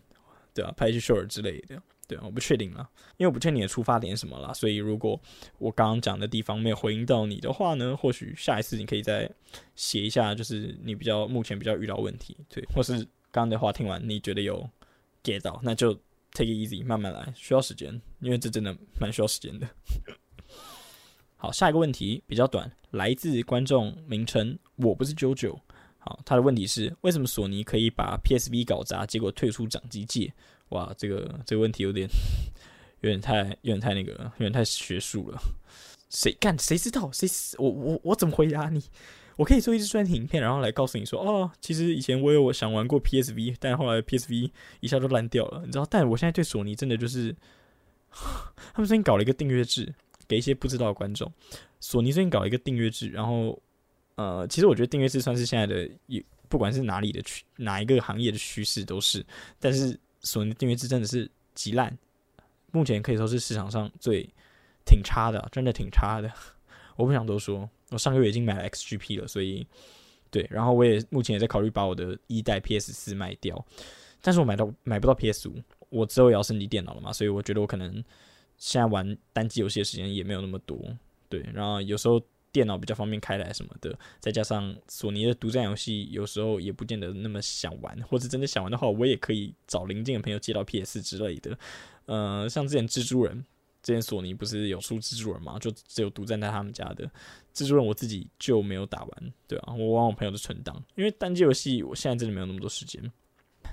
对啊，拍一些 short 之类的。对啊，我不确定啦，因为我不确定你的出发点是什么啦，所以如果我刚刚讲的地方没有回应到你的话呢，或许下一次你可以再写一下，就是你目前比较遇到问题，对，或是刚刚的话听完你觉得有 get 到，那就 take it easy， 慢慢来，需要时间，因为这真的蛮需要时间的。好，下一个问题比较短，来自观众名称我不是99。好，他的问题是为什么索尼可以把 PSV 搞砸，结果退出掌机界？哇，这个问题有点太学术了。谁知道？我怎么回答你？我可以做一支专题影片，然后来告诉你说，哦，其实以前我想玩过 PSV， 但后来 PSV 一下就烂掉了，你知道？但我现在对索尼真的就是，他们最近搞了一个订阅制，给一些不知道的观众。索尼最近搞了一个订阅制，然后其实我觉得订阅制算是现在的，不管是哪一个行业的趋势都是，但是索尼的订阅制真的是极烂，目前可以说是市场上最挺差的，真的挺差的。我不想多说，我上个月已经买了 XGP 了，所以对，然后我也目前也在考虑把我的一代 PS4 卖掉，但是我买不到 PS5， 我之后也要升级电脑了嘛，所以我觉得我可能现在玩单机游戏的时间也没有那么多，对，然后有时候电脑比较方便开来什么的，再加上索尼的独占游戏有时候也不见得那么想玩，或者真的想玩的话，我也可以找邻近的朋友借到 PS4 之类的。像之前蜘蛛人，之前索尼不是有出蜘蛛人嘛，就只有独占在他们家的蜘蛛人，我自己就没有打完，对啊，我玩我朋友的存档，因为单机游戏我现在真的没有那么多时间。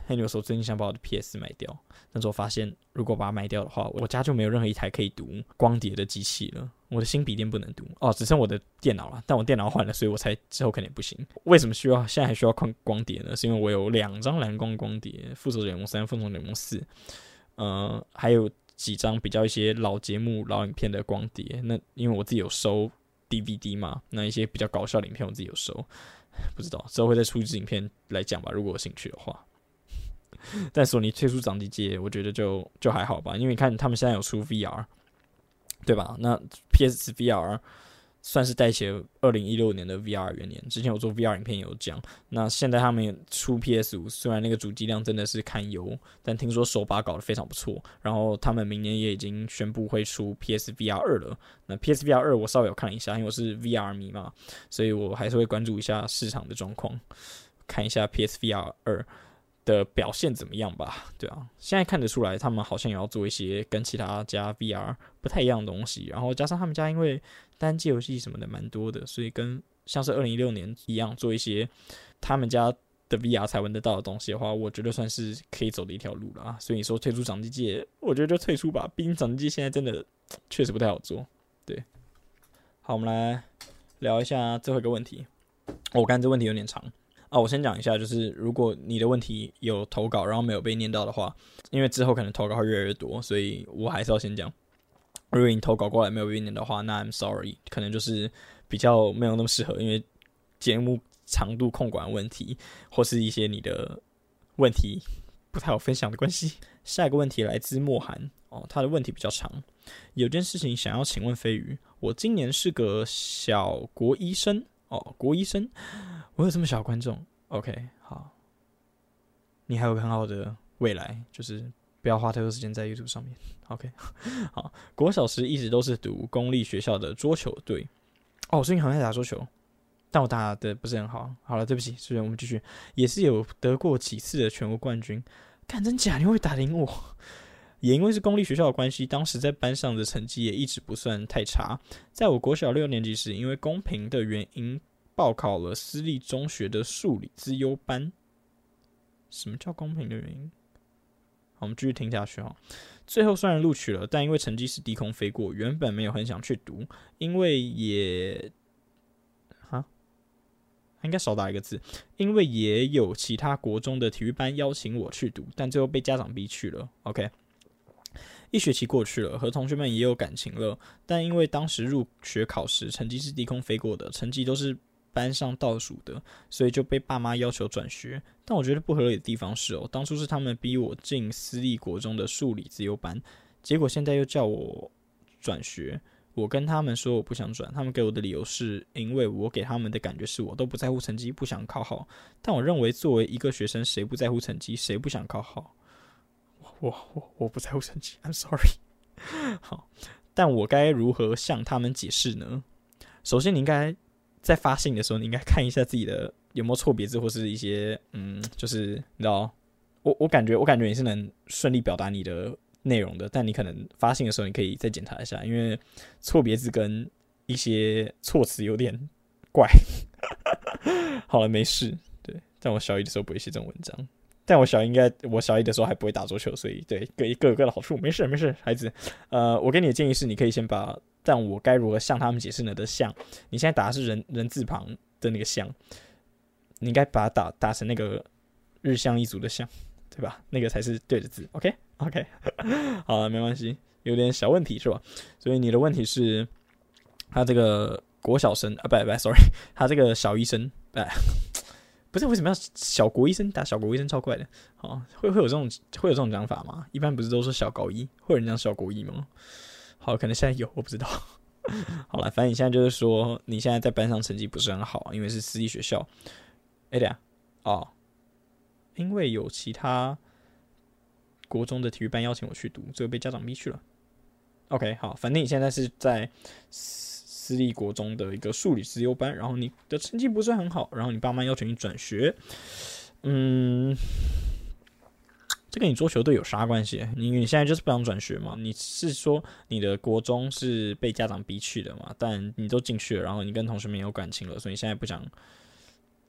还有时候最近想把我的 PS 卖掉，但是我发现如果把它卖掉的话，我家就没有任何一台可以读光碟的机器了，我的新笔电不能读哦，只剩我的电脑了，但我电脑换了，所以我才之后肯定不行。为什么需要现在还需要看光碟呢？是因为我有2张蓝光光碟，复仇者联盟3、复仇者联盟4，还有几张比较一些老节目老影片的光碟，那因为我自己有收 DVD 嘛，那一些比较搞笑的影片我自己有收，不知道之后会再出一支影片来讲吧，如果有兴趣的话。但索尼推出掌机界我觉得就还好吧，因为你看他们现在有出 VR 对吧，那 PSVR 算是带起了2016年的 VR 元年，之前我做 VR 影片有讲，那现在他们出 PS5， 虽然那个主机量真的是堪忧，但听说手把搞得非常不错，然后他们明年也已经宣布会出 PSVR2 了，那 PSVR2 我稍微有看一下，因为我是 VR 迷嘛，所以我还是会关注一下市场的状况，看一下 PSVR2的表现怎么样吧，对啊，现在看得出来他们好像也要做一些跟其他家 VR 不太一样的东西，然后加上他们家因为单机游戏什么的蛮多的，所以跟像是2016年一样做一些他们家的 VR 才闻得到的东西的话，我觉得算是可以走的一条路啦。所以你说退出掌机界，我觉得就退出吧，毕竟掌机界现在真的确实不太好做。对，好，我们来聊一下最后一个问题。我看这问题有点长啊，我先讲一下，就是如果你的问题有投稿然后没有被念到的话，因为之后可能投稿会越来越多，所以我还是要先讲。如果你投稿过来没有被念的话，那 I'm sorry， 可能就是比较没有那么适合，因为节目长度控管问题或是一些你的问题不太好分享的关系。下一个问题来自莫涵哦，他的问题比较长，有件事情想要请问飞鱼，我今年是个小国医生哦，国医生，我有这么小观众 ，OK， 好，你还有很好的未来，就是不要花太多时间在 YouTube 上面 ，OK， 好，国小时一直都是读公立学校的桌球队，哦，我最近很爱打桌球，但我打的不是很好，好了，对不起，所以我们继续，也是有得过几次的全国冠军，干真假，你会打赢我？也因为是公立学校的关系，当时在班上的成绩也一直不算太差。在我国小6年级时，因为公平的原因，报考了私立中学的数理资优班。什么叫公平的原因？好，我们继续听下去哈。最后虽然录取了，但因为成绩是低空飞过，原本没有很想去读，因为也应该少打一个字，因为也有其他国中的体育班邀请我去读，但最后被家长逼去了。OK。一学期过去了，和同学们也有感情了，但因为当时入学考试成绩是低空飞过的，成绩都是班上倒数的，所以就被爸妈要求转学。但我觉得不合理的地方是当初是他们逼我进私立国中的数理资优班，结果现在又叫我转学。我跟他们说我不想转，他们给我的理由是因为我给他们的感觉是我都不在乎成绩，不想考好。但我认为作为一个学生，谁不在乎成绩，谁不想考好？我不在乎成绩 ，I'm sorry 。好，但我该如何向他们解释呢？首先，你应该在发信的时候，你应该看一下自己的有没有错别字或是一些就是你知道，我感觉你是能顺利表达你的内容的，但你可能发信的时候，你可以再检查一下，因为错别字跟一些措辞有点怪。好了，没事，对，但我小一的时候不会写这种文章。但我小一的时候还不会打桌球，所以对各有各的好处，没事没事，孩子。我给你的建议是，你可以先把“但我该如何向他们解释呢”的“向”，你现在打的是人字旁的那个“向”，你应该把它打成那个日向一族的“向”，对吧？那个才是对的字。OK OK， 好了，没关系，有点小问题是吧？所以你的问题是，他这个国小生sorry， 他这个小医生不是为什么要小国医生打小国医生超怪的？好，会有这种讲法吗？一般不是都说小高一，会有人讲小国一吗？好，可能现在有，我不知道。好了，反正你现在就是说，你现在在班上成绩不是很好，因为是私立学校。哎，对啊，哦，因为有其他国中的体育班邀请我去读，最后被家长逼去了。OK， 好，反正你现在是在私立国中的一个数理资优班，然后你的成绩不是很好，然后你爸妈要求你转学，这跟你桌球队有啥关系？你现在就是不想转学嘛？你是说你的国中是被家长逼去的嘛？但你都进去了，然后你跟同学们有感情了，所以你现在不想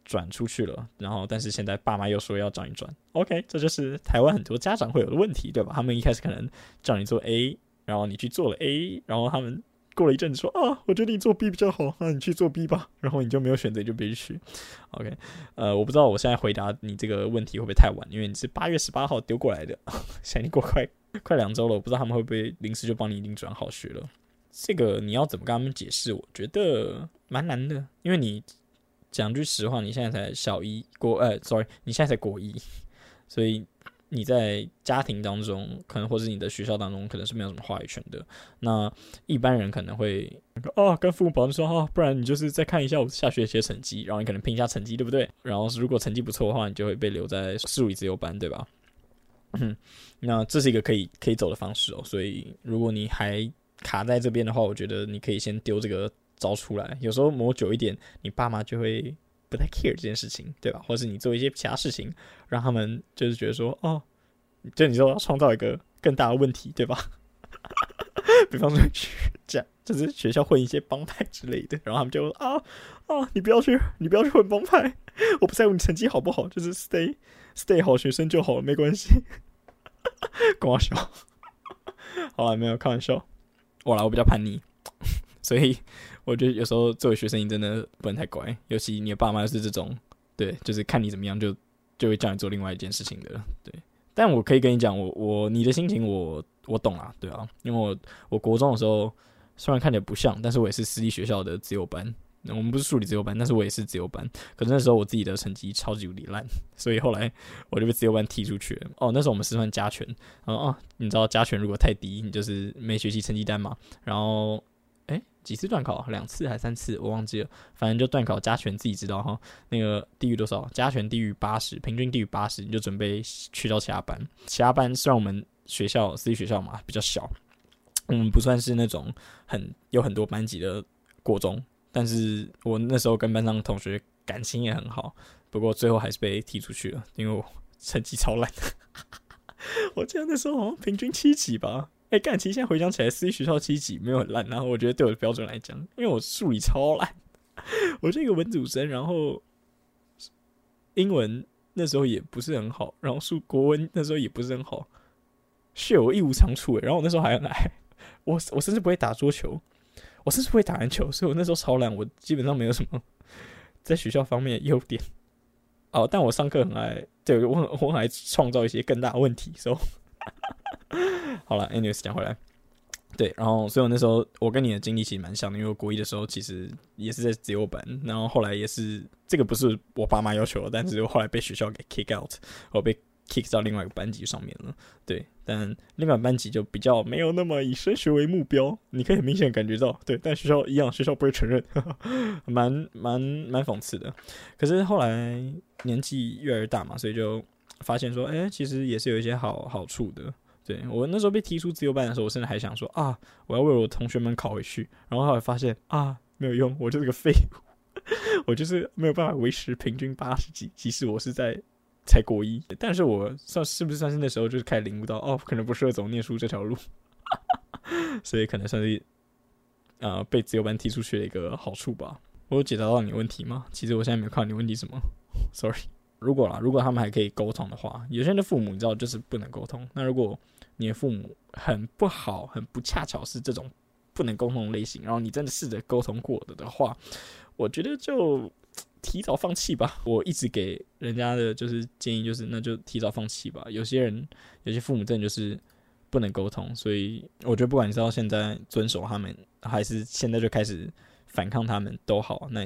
转出去了，然后但是现在爸妈又说要找你转 ，OK， 这就是台湾很多家长会有的问题，对吧？他们一开始可能叫你做 A， 然后你去做了 A， 然后他们过了一阵子说啊，我觉得你做 B 比较好，那你去做 B 吧。然后你就没有选择，你就别去。OK， 我不知道我现在回答你这个问题会不会太晚，因为你是8月18号丢过来的，现在你过快2周了，我不知道他们会不会临时就帮你已经转好学了。这个你要怎么跟他们解释？我觉得蛮难的，因为你讲句实话，你现在才小一，你现在才国一，所以你在家庭当中，可能或是你的学校当中，可能是没有什么话语权的。那一般人可能会跟父母保证说不然你就是再看一下我下学期的成绩，然后你可能拼一下成绩，对不对？然后如果成绩不错的话，你就会被留在数理资优班，对吧？那这是一个可以走的方式哦。所以如果你还卡在这边的话，我觉得你可以先丢这个招出来。有时候磨久一点，你爸妈就会不太 care 这件事情，对吧？或者是你做一些其他事情，让他们就是觉得说，就你说要创造一个更大的问题，对吧？比方说这样，就是学校混一些帮派之类的，然后他们就你不要去混帮派，我不在乎你成绩好不好，就是 stay 好学生就好了，没关系。光笑，好了，没有开玩笑，我比较叛逆，所以我觉得有时候作为学生，你真的不能太乖，尤其你的爸妈是这种，对，就是看你怎么样就会叫你做另外一件事情的，对。但我可以跟你讲，你的心情我懂啦，对啊，因为我国中的时候虽然看起来不像，但是我也是私立学校的自由班，我们不是数理自由班，但是我也是自由班。可是那时候我自己的成绩超级无敌烂，所以后来我就被自由班踢出去了。那时候我们是算加权，然后你知道加权如果太低，你就是每学期成绩单嘛，然后。几次段考？2次还3次？我忘记了。反正就段考加权自己知道哈。那个低于多少？加权低于80，平均低于80，你就准备去到其他班。其他班虽然我们学校私立学校嘛比较小，我们不算是那种有很多班级的国中，但是我那时候跟班上同学感情也很好，不过最后还是被踢出去了，因为我成绩超烂。我记得那时候好像平均7级吧。干，其实现在回想起来，私立学校7级没有很烂，然后我觉得对我的标准来讲，因为我数理超烂，我是一个文组生，然后英文那时候也不是很好，然后国文那时候也不是很好，我一无长处然后我那时候还很矮，我甚至不会打桌球，我甚至不会打篮球，所以我那时候超烂，我基本上没有什么在学校方面的优点。但我上课很爱，对我很爱创造一些更大的问题，所以。好了 ，anyways 讲回来，对，然后所以我那时候我跟你的经历其实蛮像的，因为我国一的时候其实也是在自由班，然后后来也是这个不是我爸妈要求的，但是我后来被学校给 kick out， 我被 kick 到另外一个班级上面了，对，但另外一个班级就比较没有那么以升学为目标，你可以很明显感觉到，对，但学校一样，学校不会承认，蛮讽刺的。可是后来年纪越来越大嘛，所以就发现说，其实也是有一些好处的。对，我那时候被踢出自由班的时候，我甚至还想说我要为我同学们考回去，然后后来发现没有用，我就是个废物，我就是没有办法维持平均80几，即使我是在才国一，但是我是不是那时候就是开始领悟到可能不适合走念书这条路，所以可能算是被自由班踢出去的一个好处吧。我有解答到你的问题吗？其实我现在没有看到你问题什么 ，sorry。如果他们还可以沟通的话，有些人的父母你知道就是不能沟通，那如果你的父母很不好，很不恰巧是这种不能沟通的类型，然后你真的试着沟通过的话，我觉得就提早放弃吧。我一直给人家的就是建议就是那就提早放弃吧。有些父母真的就是不能沟通，所以我觉得不管你是到现在遵守他们，还是现在就开始反抗他们都好，那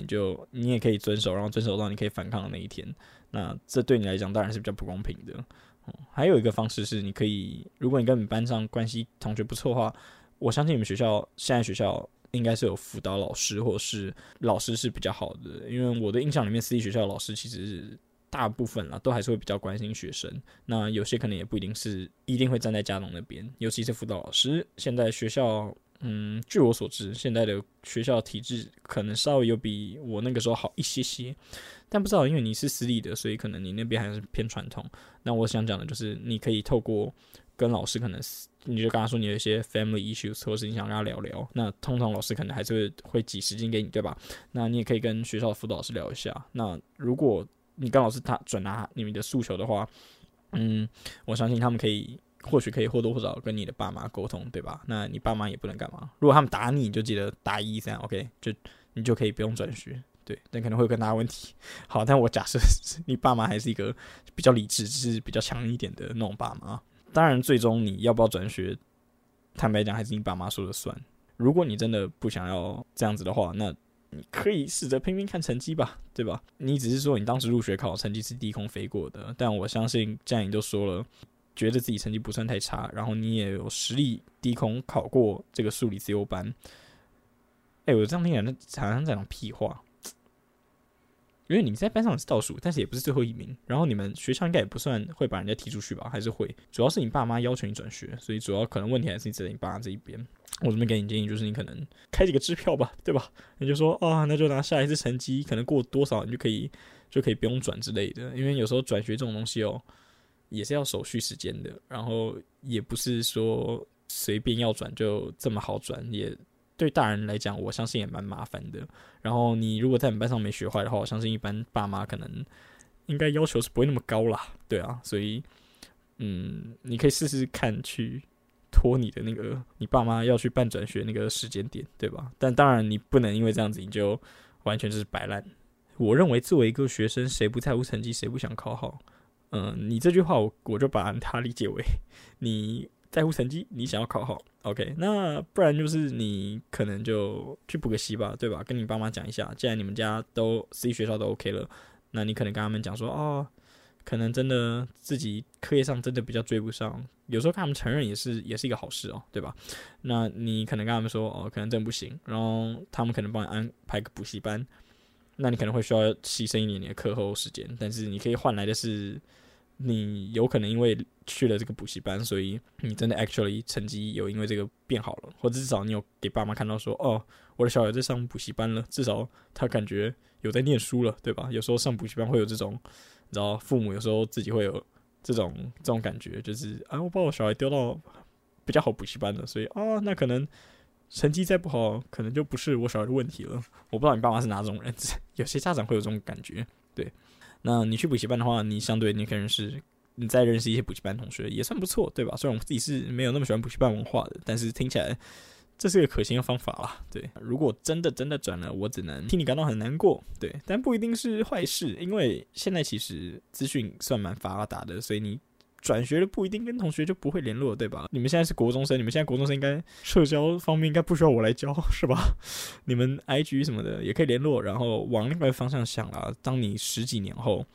你也可以遵守，然后遵守到你可以反抗的那一天，那这对你来讲当然是比较不公平的。还有一个方式是，如果你跟你班上关系同学不错的话，我相信你们学校现在学校应该是有辅导老师或者是老师是比较好的，因为我的印象里面私立学校的老师其实是大部分啦都还是会比较关心学生，那有些可能也不一定是一定会站在家长那边，尤其是辅导老师。现在学校据我所知现在的学校体制可能稍微有比我那个时候好一些些，但不知道因为你是私立的，所以可能你那边还是偏传统。那我想讲的就是你可以透过跟老师，可能你就跟他说你有一些 family issues 或是你想跟他聊聊，那通常老师可能还是会挤时间给你，对吧？那你也可以跟学校的辅导老师聊一下，那如果你跟老师他转达你们的诉求的话，我相信他们可以或许可以或多或少跟你的爸妈沟通，对吧？那你爸妈也不能干嘛，如果他们打你，你就记得打113 OK， 你就可以不用转学，对，但可能会有更大的问题。好，但我假设你爸妈还是一个比较理智就是比较强一点的那种爸妈。当然最终你要不要转学，坦白讲还是你爸妈说了算。如果你真的不想要这样子的话，那你可以试着拼拼看成绩吧，对吧？你只是说你当时入学考成绩是低空飞过的，但我相信既然你都说了觉得自己成绩不算太差，然后你也有实力低空考过这个数理自由班。我这样听起来常常在讲屁话，因为你在班上是倒数，但是也不是最后一名，然后你们学校应该也不算会把人家踢出去吧，还是会，主要是你爸妈要求你转学，所以主要可能问题还是在你爸这一边。我这边给你建议就是你可能开几个支票吧，对吧？你就说啊，那就拿下一次成绩，可能过多少你就可以不用转之类的，因为有时候转学这种东西也是要手续时间的，然后也不是说随便要转就这么好转，也对大人来讲我相信也蛮麻烦的。然后你如果在你班上没学坏的话，我相信一般爸妈可能应该要求是不会那么高啦，对啊，所以你可以试试看去拖你的那个你爸妈要去办转学那个时间点，对吧？但当然你不能因为这样子你就完全就是摆烂。我认为作为一个学生，谁不在乎成绩，谁不想考好？你这句话我就把它理解为你在乎成绩，你想要考好 OK， 那不然就是你可能就去补个习吧，对吧？跟你爸妈讲一下，既然你们家都私立学校都 OK 了，那你可能跟他们讲说可能真的自己课业上真的比较追不上，有时候跟他们承认也是一个好事对吧？那你可能跟他们说可能真的不行，然后他们可能帮你安排个补习班，那你可能会需要牺牲一点你的课后时间，但是你可以换来的是你有可能因为去了这个补习班，所以你真的 actually 成绩有因为这个变好了，或者至少你有给爸妈看到说我的小孩在上补习班了，至少他感觉有在念书了，对吧？有时候上补习班会有这种，你知道父母有时候自己会有这种感觉，就是我把我小孩丢到比较好补习班了，所以那可能成绩再不好可能就不是我小孩的问题了。我不知道你爸妈是哪种人，有些家长会有这种感觉。对，那你去补习班的话，你相对你再认识一些补习班同学也算不错，对吧？虽然我自己是没有那么喜欢补习班文化的，但是听起来这是个可行的方法啦。对，如果真的转了，我只能替你感到很难过。对，但不一定是坏事，因为现在其实资讯算蛮发达的，所以你转学了不一定跟同学就不会联络，对吧？你们现在是国中生，应该社交方面应该不需要我来教，是吧？你们 IG 什么的也可以联络，然后往另外一方向想啦。当你十几年后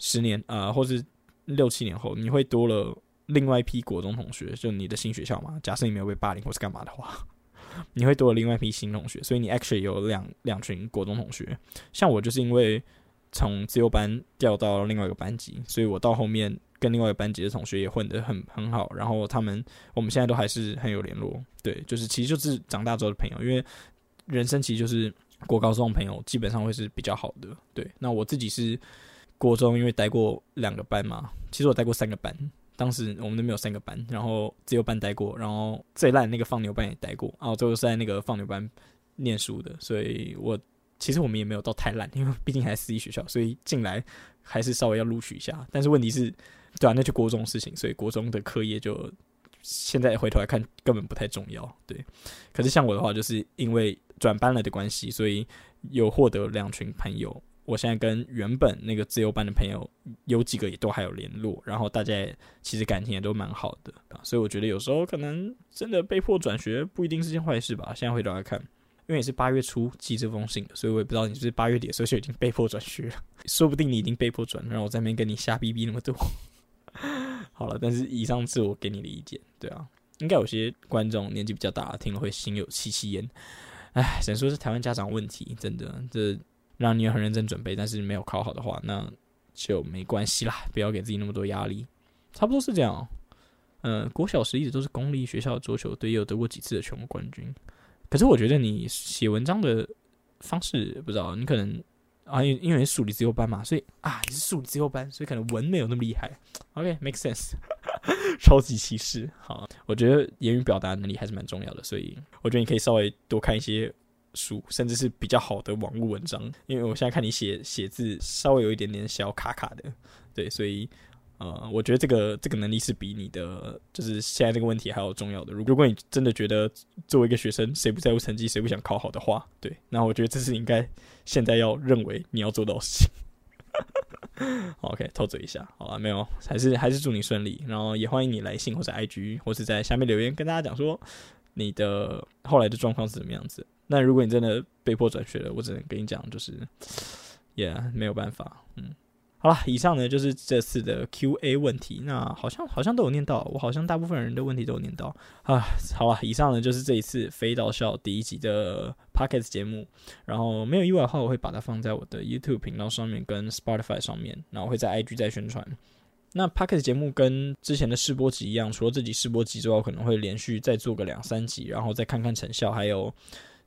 10年或是6-7年后，你会多了另外一批国中同学，就你的新学校嘛，假设你没有被霸凌或是干嘛的话，你会多了另外一批新同学，所以你 actually 有两群国中同学。像我就是因为从自由班调到另外一个班级，所以我到后面跟另外一个班级的同学也混得很好，然后我们现在都还是很有联络。对，其实就是长大之后的朋友，因为人生其实就是国高中的朋友基本上会是比较好的。对，那我自己是国中因为待过2个班嘛，其实我待过3个班，当时我们那边有3个班，然后自由班待过，然后最烂的那个放牛班也待过，然后最后是在那个放牛班念书的，所以其实我们也没有到太烂，因为毕竟还是私立学校，所以进来还是稍微要录取一下。但是问题是，对啊，那就国中的事情，所以国中的课业就现在回头来看根本不太重要。对，可是像我的话，就是因为转班了的关系，所以有获得2群朋友。我现在跟原本那个自由班的朋友有几个也都还有联络，然后大家其实感情也都蛮好的，所以我觉得有时候可能真的被迫转学不一定是件坏事吧。现在回头来看，因为你是8月初寄这封信的，所以我也不知道你是8月底的时候就已经被迫转学了，说不定你已经被迫转，然后我在那边跟你瞎逼逼那么多。好了，但是以上是我给你的意见，对啊，应该有些观众年纪比较大，听了会心有戚戚焉。唉，只能说是台湾家长问题，真的，这让你很认真准备，但是没有考好的话，那就没关系啦，不要给自己那么多压力。差不多是这样哦。国小时一直都是公立学校的桌球队，也有得过几次的全国冠军。可是我觉得你写文章的方式不知道，你可能啊，因为是数理自由班嘛，所以啊，你是数理自由班，所以可能文没有那么厉害。OK，make sense 。超级歧视。好，我觉得言语表达能力还是蛮重要的，所以我觉得你可以稍微多看一些书，甚至是比较好的网络文章。因为我现在看你写字稍微有一点点小卡卡的，对，所以。我觉得这个能力是比你的就是现在这个问题还要重要的。如果你真的觉得作为一个学生，谁不在乎成绩，谁不想考好的话，对，那我觉得这是应该现在要认为你要做到的事情。OK， 偷嘴一下，好了，没有，还是祝你顺利。然后也欢迎你来信或者 IG 或者在下面留言跟大家讲说你的后来的状况是怎么样子。那如果你真的被迫转学了，我只能跟你讲，就是也没有办法，嗯。好啦，以上呢就是这次的 Q&A 问题，那好像都有念到，我好像大部分人的问题都有念到啊。好啦，以上呢就是这一次飞到校第一集的 Podcast 节目，然后没有意外的话，我会把它放在我的 YouTube 频道上面跟 Spotify 上面，然后会在 IG 再宣传。那 Podcast 节目跟之前的试播集一样，除了这集试播集之外，我可能会连续再做个2-3集，然后再看看成效，还有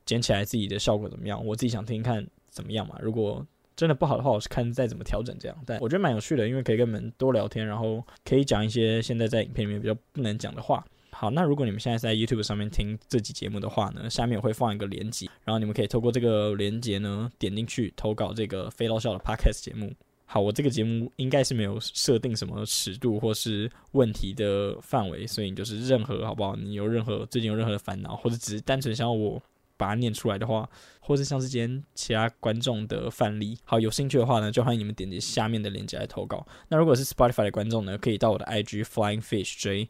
捡起来自己的效果怎么样，我自己想听看怎么样嘛，如果真的不好的话，我是看再怎么调整这样，但我觉得蛮有趣的，因为可以跟你们多聊天，然后可以讲一些现在在影片里面比较不能讲的话。好，那如果你们现在在 YouTube 上面听这集节目的话呢，下面我会放一个连结，然后你们可以透过这个连结呢点进去投稿这个飞到校的 Podcast 节目。好，我这个节目应该是没有设定什么尺度或是问题的范围，所以你就是任何好不好？你有任何最近有任何的烦恼，或者只是单纯想要我把它念出来的话，或是像是今天其他观众的范例，好，有兴趣的话呢，就欢迎你们点击下面的链接来投稿。那如果是 Spotify 的观众呢，可以到我的 IG Flying Fish J，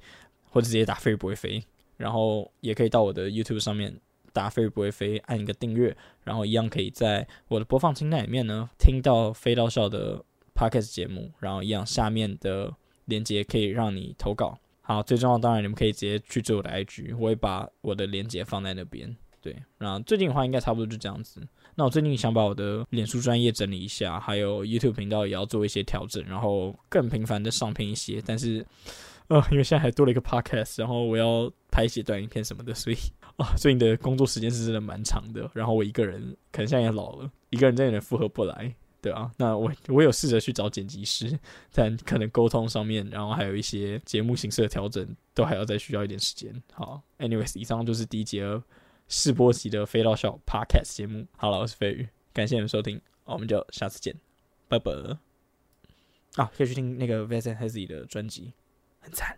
或者直接打飞不会飞，然后也可以到我的 YouTube 上面打飞不会飞，按一个订阅，然后一样可以在我的播放清单里面呢听到飞到校的 Podcast 节目，然后一样下面的链接可以让你投稿。好，最重要当然你们可以直接去追我的 IG， 我会把我的链接放在那边。对，那最近的话应该差不多就这样子。那我最近想把我的脸书专页整理一下，还有 YouTube 频道也要做一些调整，然后更频繁的上片一些。但是，因为现在还多了一个 podcast， 然后我要拍一些短影片什么的，所以最近的工作时间是真的蛮长的。然后我一个人，可能现在也老了，一个人真的负荷不来，对啊。那我有试着去找剪辑师，但可能沟通上面，然后还有一些节目形式的调整，都还要再需要一点时间。好 ，anyways， 以上就是第一集了。试播集的飞到校 Podcast 节目，好了，我是飞宇，感谢你们收听，我们就下次见，拜拜。啊，可以去听那个 Vincent Hezzy 的专辑，很赞。